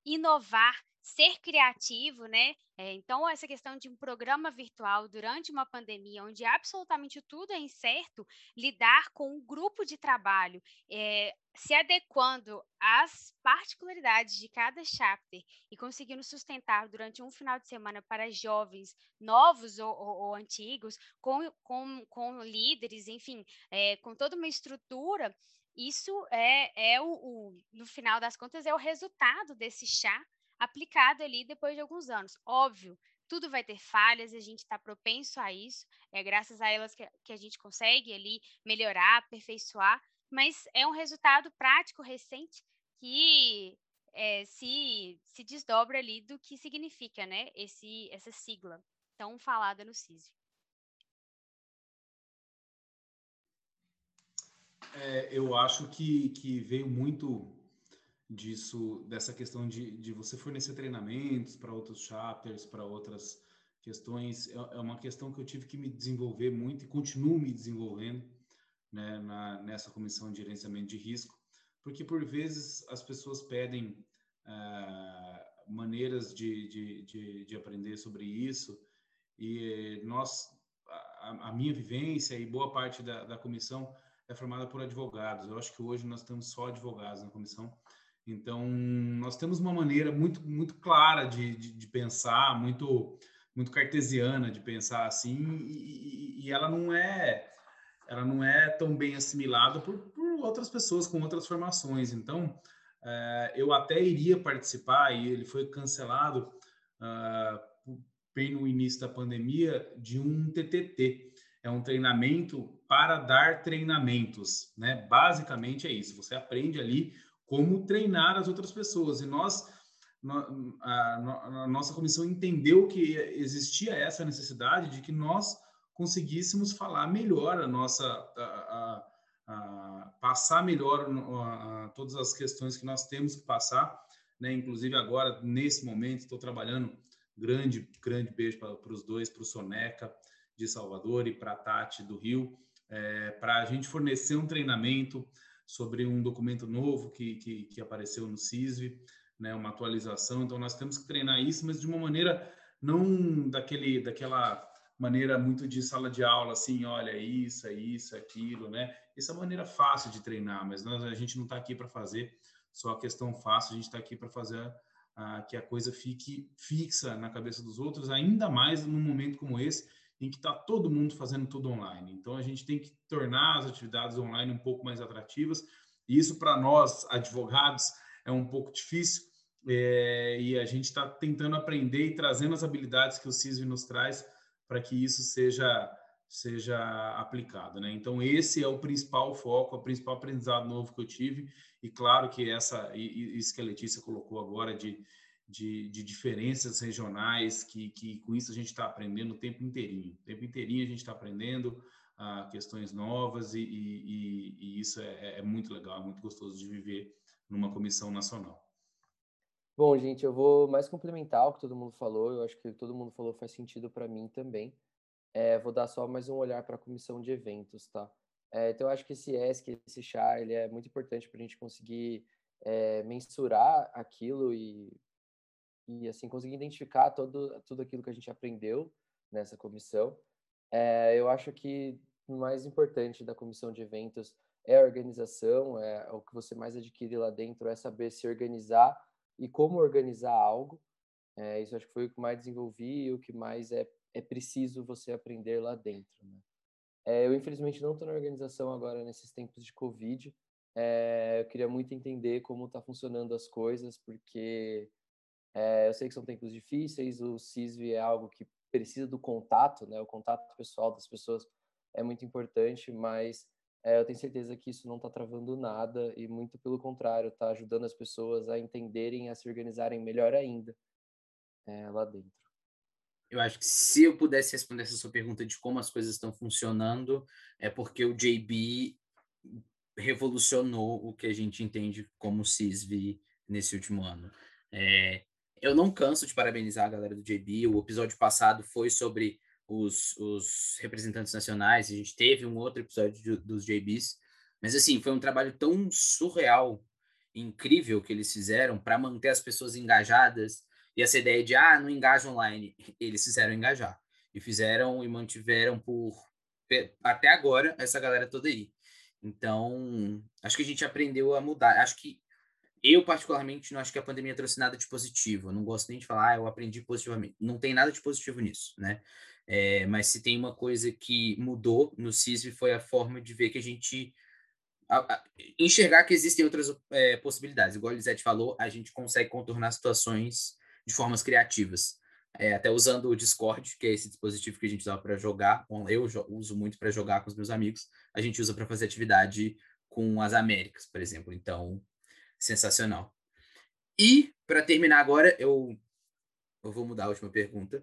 inovar, ser criativo, né? Então, essa questão de um programa virtual durante uma pandemia, onde absolutamente tudo é incerto, lidar com um grupo de trabalho, se adequando às particularidades de cada chapter e conseguindo sustentar durante um final de semana para jovens novos ou antigos, com líderes, enfim, com toda uma estrutura, isso no final das contas, é o resultado desse chá aplicado ali depois de alguns anos. Óbvio, tudo vai ter falhas, a gente está propenso a isso, graças a elas que a gente consegue ali melhorar, aperfeiçoar, mas é um resultado prático, recente, que se desdobra ali do que significa, né, essa sigla tão falada no CISV. Eu acho que veio muito disso, dessa questão de você fornecer treinamentos para outros chapters, para outras questões. É uma questão que eu tive que me desenvolver muito e continuo me desenvolvendo, né, nessa comissão de gerenciamento de risco, porque por vezes as pessoas pedem maneiras de aprender sobre isso, e a minha vivência e boa parte da comissão é formada por advogados. Eu acho que hoje nós temos só advogados na comissão. Então, nós temos uma maneira muito, muito clara de pensar, muito, muito cartesiana de pensar assim, e ela não é tão bem assimilada por outras pessoas com outras formações. Então, eu até iria participar, e ele foi cancelado bem no início da pandemia, de um TTT. É um treinamento para dar treinamentos, né? Basicamente é isso. Você aprende ali como treinar as outras pessoas. E a nossa comissão entendeu que existia essa necessidade de que nós conseguíssemos falar melhor a nossa... passar melhor todas as questões que nós temos que passar, né? Inclusive agora, nesse momento, estou trabalhando. Grande, grande beijo para os dois, para o Soneca de Salvador e para a Tati do Rio, para a gente fornecer um treinamento sobre um documento novo que apareceu no CISV, né, uma atualização. Então, nós temos que treinar isso, mas de uma maneira, não daquela maneira muito de sala de aula, assim, olha, isso, aquilo, né? Essa é a maneira fácil de treinar, mas a gente não está aqui para fazer só a questão fácil, a gente está aqui para fazer que a coisa fique fixa na cabeça dos outros, ainda mais num momento como esse, em que está todo mundo fazendo tudo online. Então, a gente tem que tornar as atividades online um pouco mais atrativas, e isso para nós, advogados, é um pouco difícil, e a gente está tentando aprender e trazendo as habilidades que o CISV nos traz para que isso seja aplicado, né? Então, esse é o principal foco, o principal aprendizado novo que eu tive, e claro que isso que a Letícia colocou agora de diferenças regionais, que com isso a gente está aprendendo o tempo inteirinho. O tempo inteirinho a gente está aprendendo questões novas, e isso é muito legal, é muito gostoso de viver numa comissão nacional. Bom, gente, eu vou mais complementar o que todo mundo falou. Eu acho que o que todo mundo falou faz sentido para mim também. Vou dar só mais um olhar para a comissão de eventos, tá? Então, eu acho que esse ESC, esse chá, ele é muito importante para a gente conseguir mensurar aquilo e assim, conseguir identificar tudo aquilo que a gente aprendeu nessa comissão. Eu acho que o mais importante da comissão de eventos é a organização, o que você mais adquire lá dentro é saber se organizar e como organizar algo. Isso acho que foi o que mais desenvolvi e o que mais é preciso você aprender lá dentro, né? Eu, infelizmente, não estou na organização agora nesses tempos de Covid. Eu queria muito entender como está funcionando as coisas, porque eu sei que são tempos difíceis, o CISV é algo que precisa do contato, né? O contato pessoal das pessoas é muito importante, mas eu tenho certeza que isso não está travando nada e, muito pelo contrário, está ajudando as pessoas a entenderem, a se organizarem melhor ainda lá dentro. Eu acho que se eu pudesse responder essa sua pergunta de como as coisas estão funcionando, é porque o JB revolucionou o que a gente entende como CISV nesse último ano. Eu não canso de parabenizar a galera do JB. O episódio passado foi sobre os representantes nacionais, a gente teve um outro episódio dos JBs, mas assim, foi um trabalho tão surreal, incrível que eles fizeram para manter as pessoas engajadas. E essa ideia de, não engaja online, eles fizeram engajar. E fizeram e mantiveram até agora, essa galera toda aí. Então, acho que a gente aprendeu a mudar. Acho que eu, particularmente, não acho que a pandemia trouxe nada de positivo. Eu não gosto nem de falar, eu aprendi positivamente. Não tem nada de positivo nisso, né? Mas se tem uma coisa que mudou no CISV foi a forma de ver que a gente... enxergar que existem outras possibilidades. Igual a Lisete falou, a gente consegue contornar situações de formas criativas, até usando o Discord, que é esse dispositivo que a gente usava para jogar, eu uso muito para jogar com os meus amigos, a gente usa para fazer atividade com as Américas, por exemplo. Então, sensacional. E, para terminar agora, eu vou mudar a última pergunta.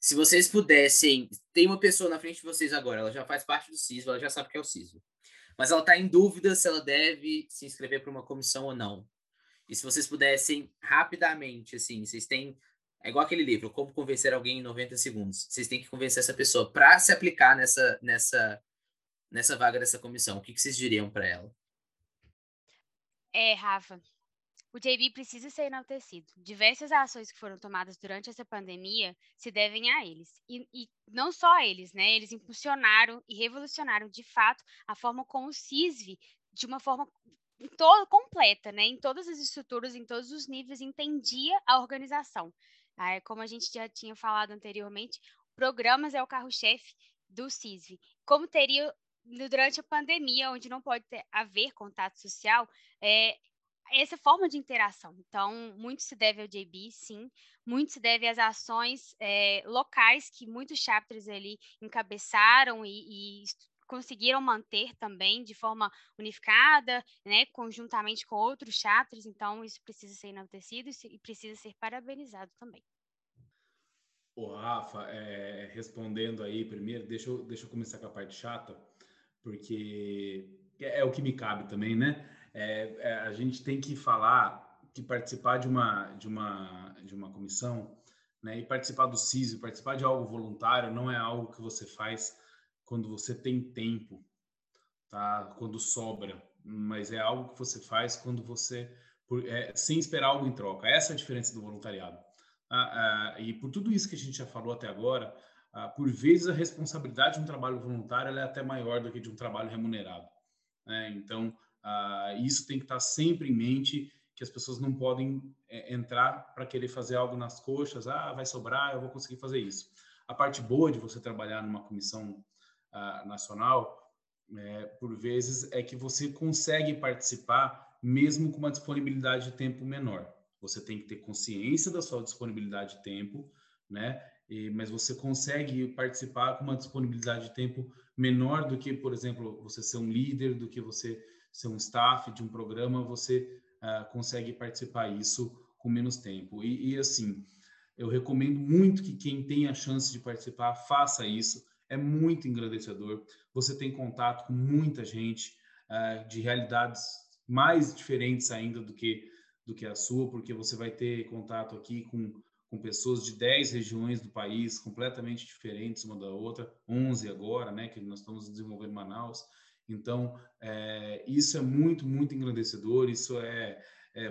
Se vocês pudessem... Tem uma pessoa na frente de vocês agora, ela já faz parte do CISV, ela já sabe o que é o CISV, mas ela está em dúvida se ela deve se inscrever para uma comissão ou não. E se vocês pudessem, rapidamente, assim, vocês têm... É igual aquele livro, Como Convencer Alguém em 90 Segundos. Vocês têm que convencer essa pessoa para se aplicar nessa vaga dessa comissão. O que vocês diriam para ela? Rafa, o JB precisa ser enaltecido. Diversas ações que foram tomadas durante essa pandemia se devem a eles. E não só a eles, né? Eles impulsionaram e revolucionaram, de fato, a forma como o CISV, de uma forma... completa, né? Em todas as estruturas, em todos os níveis, entendia a organização. Como a gente já tinha falado anteriormente, programas é o carro-chefe do CISV. Como teria durante a pandemia, onde não pode haver contato social, essa forma de interação. Então, muito se deve ao JB, sim, muito se deve às ações locais que muitos chapters ali encabeçaram e conseguiram manter também de forma unificada, né, conjuntamente com outros chapters. Então, isso precisa ser enaltecido e precisa ser parabenizado também. Ô, Rafa, respondendo aí primeiro, deixa eu começar com a parte chata, porque é o que me cabe também, né? A gente tem que falar que participar de uma comissão, né, e participar do CISV, participar de algo voluntário, não é algo que você faz quando você tem tempo, tá? Quando sobra, mas é algo que você faz quando você, sem esperar algo em troca. Essa é a diferença do voluntariado. E por tudo isso que a gente já falou até agora, por vezes a responsabilidade de um trabalho voluntário ela é até maior do que de um trabalho remunerado, né? Então, isso tem que estar sempre em mente, que as pessoas não podem entrar para querer fazer algo nas coxas, vai sobrar, eu vou conseguir fazer isso. A parte boa de você trabalhar numa comissão nacional, por vezes, é que você consegue participar mesmo com uma disponibilidade de tempo menor. Você tem que ter consciência da sua disponibilidade de tempo, né? Mas você consegue participar com uma disponibilidade de tempo menor do que, por exemplo, você ser um líder, do que você ser um staff de um programa. Você consegue participar isso com menos tempo. E assim, eu recomendo muito que quem tem a chance de participar faça isso. É muito engrandecedor. Você tem contato com muita gente de realidades mais diferentes ainda do que a sua, porque você vai ter contato aqui com pessoas de 10 regiões do país, completamente diferentes uma da outra, 11 agora, né, que nós estamos desenvolvendo em Manaus. Então, isso é muito, muito engrandecedor. Isso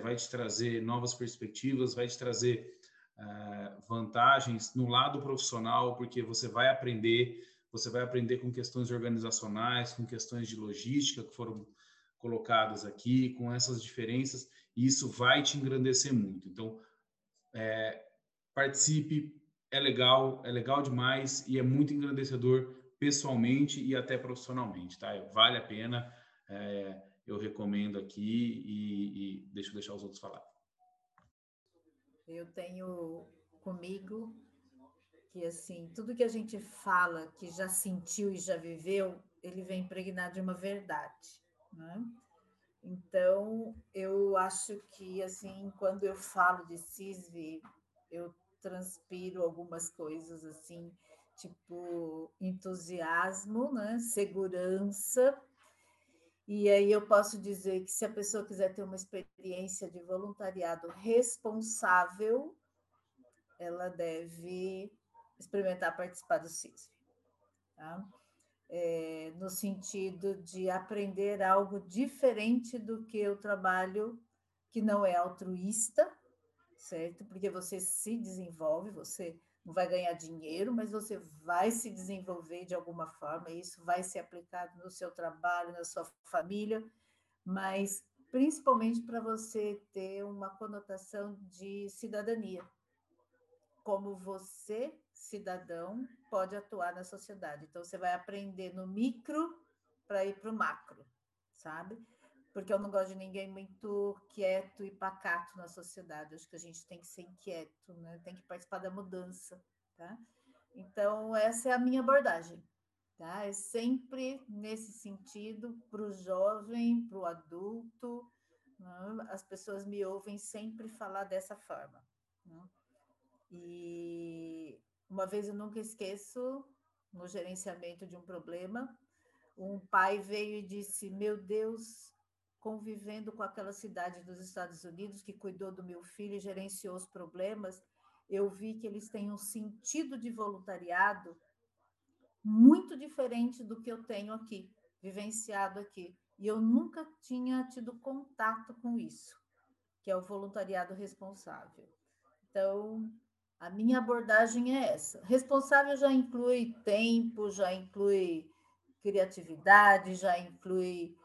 vai te trazer novas perspectivas, vai te trazer... vantagens no lado profissional, porque você vai aprender com questões organizacionais, com questões de logística que foram colocadas aqui, com essas diferenças, e isso vai te engrandecer muito. Então, participe, é legal demais e é muito engrandecedor pessoalmente e até profissionalmente, tá? Vale a pena, eu recomendo aqui e deixa eu deixar os outros falar. Eu tenho comigo que, assim, tudo que a gente fala, que já sentiu e já viveu, ele vem impregnado de uma verdade, né? Então, eu acho que, assim, quando eu falo de CISV, eu transpiro algumas coisas, assim, tipo entusiasmo, né? Segurança. E aí eu posso dizer que se a pessoa quiser ter uma experiência de voluntariado responsável, ela deve experimentar participar do CISV, tá? No sentido de aprender algo diferente do que o trabalho que não é altruísta, certo? Porque você se desenvolve, você não vai ganhar dinheiro, mas você vai se desenvolver de alguma forma, e isso vai ser aplicado no seu trabalho, na sua família, mas principalmente para você ter uma conotação de cidadania, como você, cidadão, pode atuar na sociedade. Então, você vai aprender no micro para ir para o macro, sabe? Porque eu não gosto de ninguém muito quieto e pacato na sociedade. Acho que a gente tem que ser inquieto, né? Tem que participar da mudança, tá? Então, essa é a minha abordagem, tá? É sempre nesse sentido, para o jovem, para o adulto, né? As pessoas me ouvem sempre falar dessa forma, né? E uma vez eu nunca esqueço, no gerenciamento de um problema, um pai veio e disse, meu Deus, convivendo com aquela cidade dos Estados Unidos que cuidou do meu filho e gerenciou os problemas, eu vi que eles têm um sentido de voluntariado muito diferente do que eu tenho aqui, vivenciado aqui. E eu nunca tinha tido contato com isso, que é o voluntariado responsável. Então, a minha abordagem é essa. Responsável já inclui tempo, já inclui criatividade, já inclui...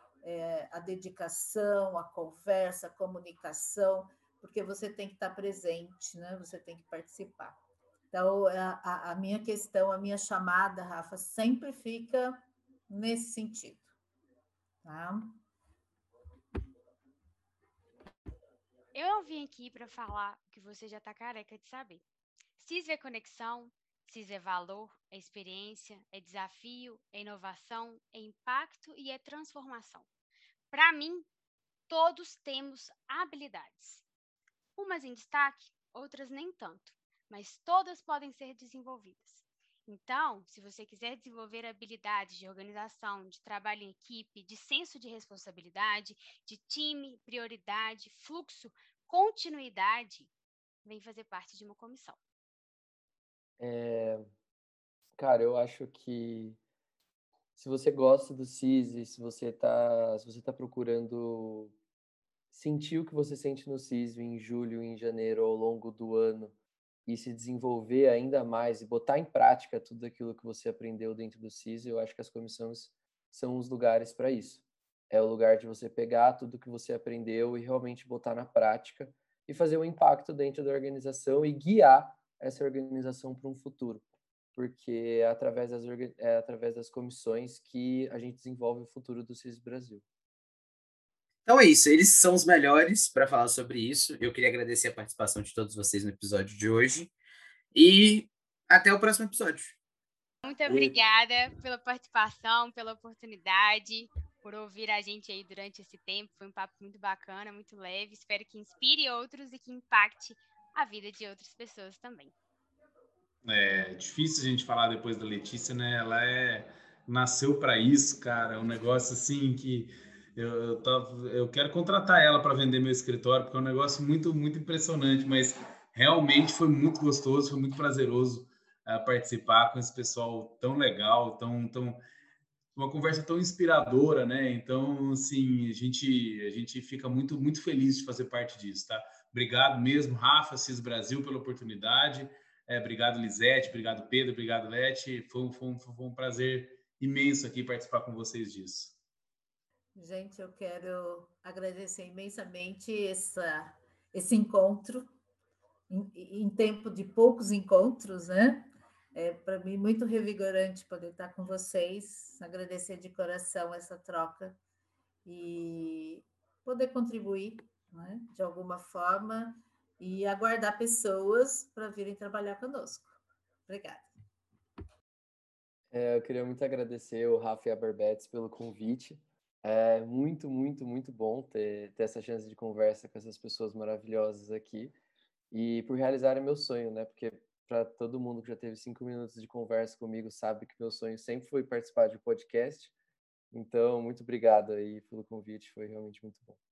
a dedicação, a conversa, a comunicação, porque você tem que estar presente, né? Você tem que participar. Então, a minha questão, a minha chamada, Rafa, sempre fica nesse sentido, tá? Eu não vim aqui para falar o que você já está careca de saber. CISV é conexão, CISV é valor, é experiência, é desafio, é inovação, é impacto e é transformação. Para mim, todos temos habilidades. Umas em destaque, outras nem tanto, mas todas podem ser desenvolvidas. Então, se você quiser desenvolver habilidades de organização, de trabalho em equipe, de senso de responsabilidade, de time, prioridade, fluxo, continuidade, vem fazer parte de uma comissão. Cara, eu acho que se você gosta do CISV, se você tá procurando sentir o que você sente no CISV em julho, em janeiro, ao longo do ano, e se desenvolver ainda mais e botar em prática tudo aquilo que você aprendeu dentro do CISV, eu acho que as comissões são os lugares para isso. É o lugar de você pegar tudo que você aprendeu e realmente botar na prática e fazer um impacto dentro da organização e guiar essa organização para um futuro, porque é através das comissões que a gente desenvolve o futuro do CISV Brasil. Então é isso, eles são os melhores para falar sobre isso. Eu queria agradecer a participação de todos vocês no episódio de hoje e até o próximo episódio. Muito obrigada pela participação, pela oportunidade, por ouvir a gente aí durante esse tempo. Foi um papo muito bacana, muito leve. Espero que inspire outros e que impacte a vida de outras pessoas também. É difícil a gente falar depois da Letícia, né? Ela nasceu para isso, cara. É um negócio assim que eu quero contratar ela para vender meu escritório, porque é um negócio muito, muito impressionante, mas realmente foi muito gostoso, foi muito prazeroso participar com esse pessoal tão legal, tão uma conversa tão inspiradora, né? Então, assim, a gente fica muito, muito feliz de fazer parte disso, tá? Obrigado mesmo, Rafa, CISV Brasil, pela oportunidade. Obrigado, Lisete, obrigado, Pedro, obrigado, Leti. Foi um prazer imenso aqui participar com vocês disso. Gente, eu quero agradecer imensamente esse encontro, em tempo de poucos encontros, né? É, para mim, muito revigorante poder estar com vocês, agradecer de coração essa troca e poder contribuir, né, de alguma forma e aguardar pessoas para virem trabalhar conosco. Obrigada. Eu queria muito agradecer o Rafa e a Barbetes pelo convite. É muito, muito, muito bom ter essa chance de conversa com essas pessoas maravilhosas aqui e por realizarem meu sonho, né? Porque para todo mundo que já teve 5 minutos de conversa comigo sabe que meu sonho sempre foi participar de um podcast. Então, muito obrigado aí pelo convite, foi realmente muito bom.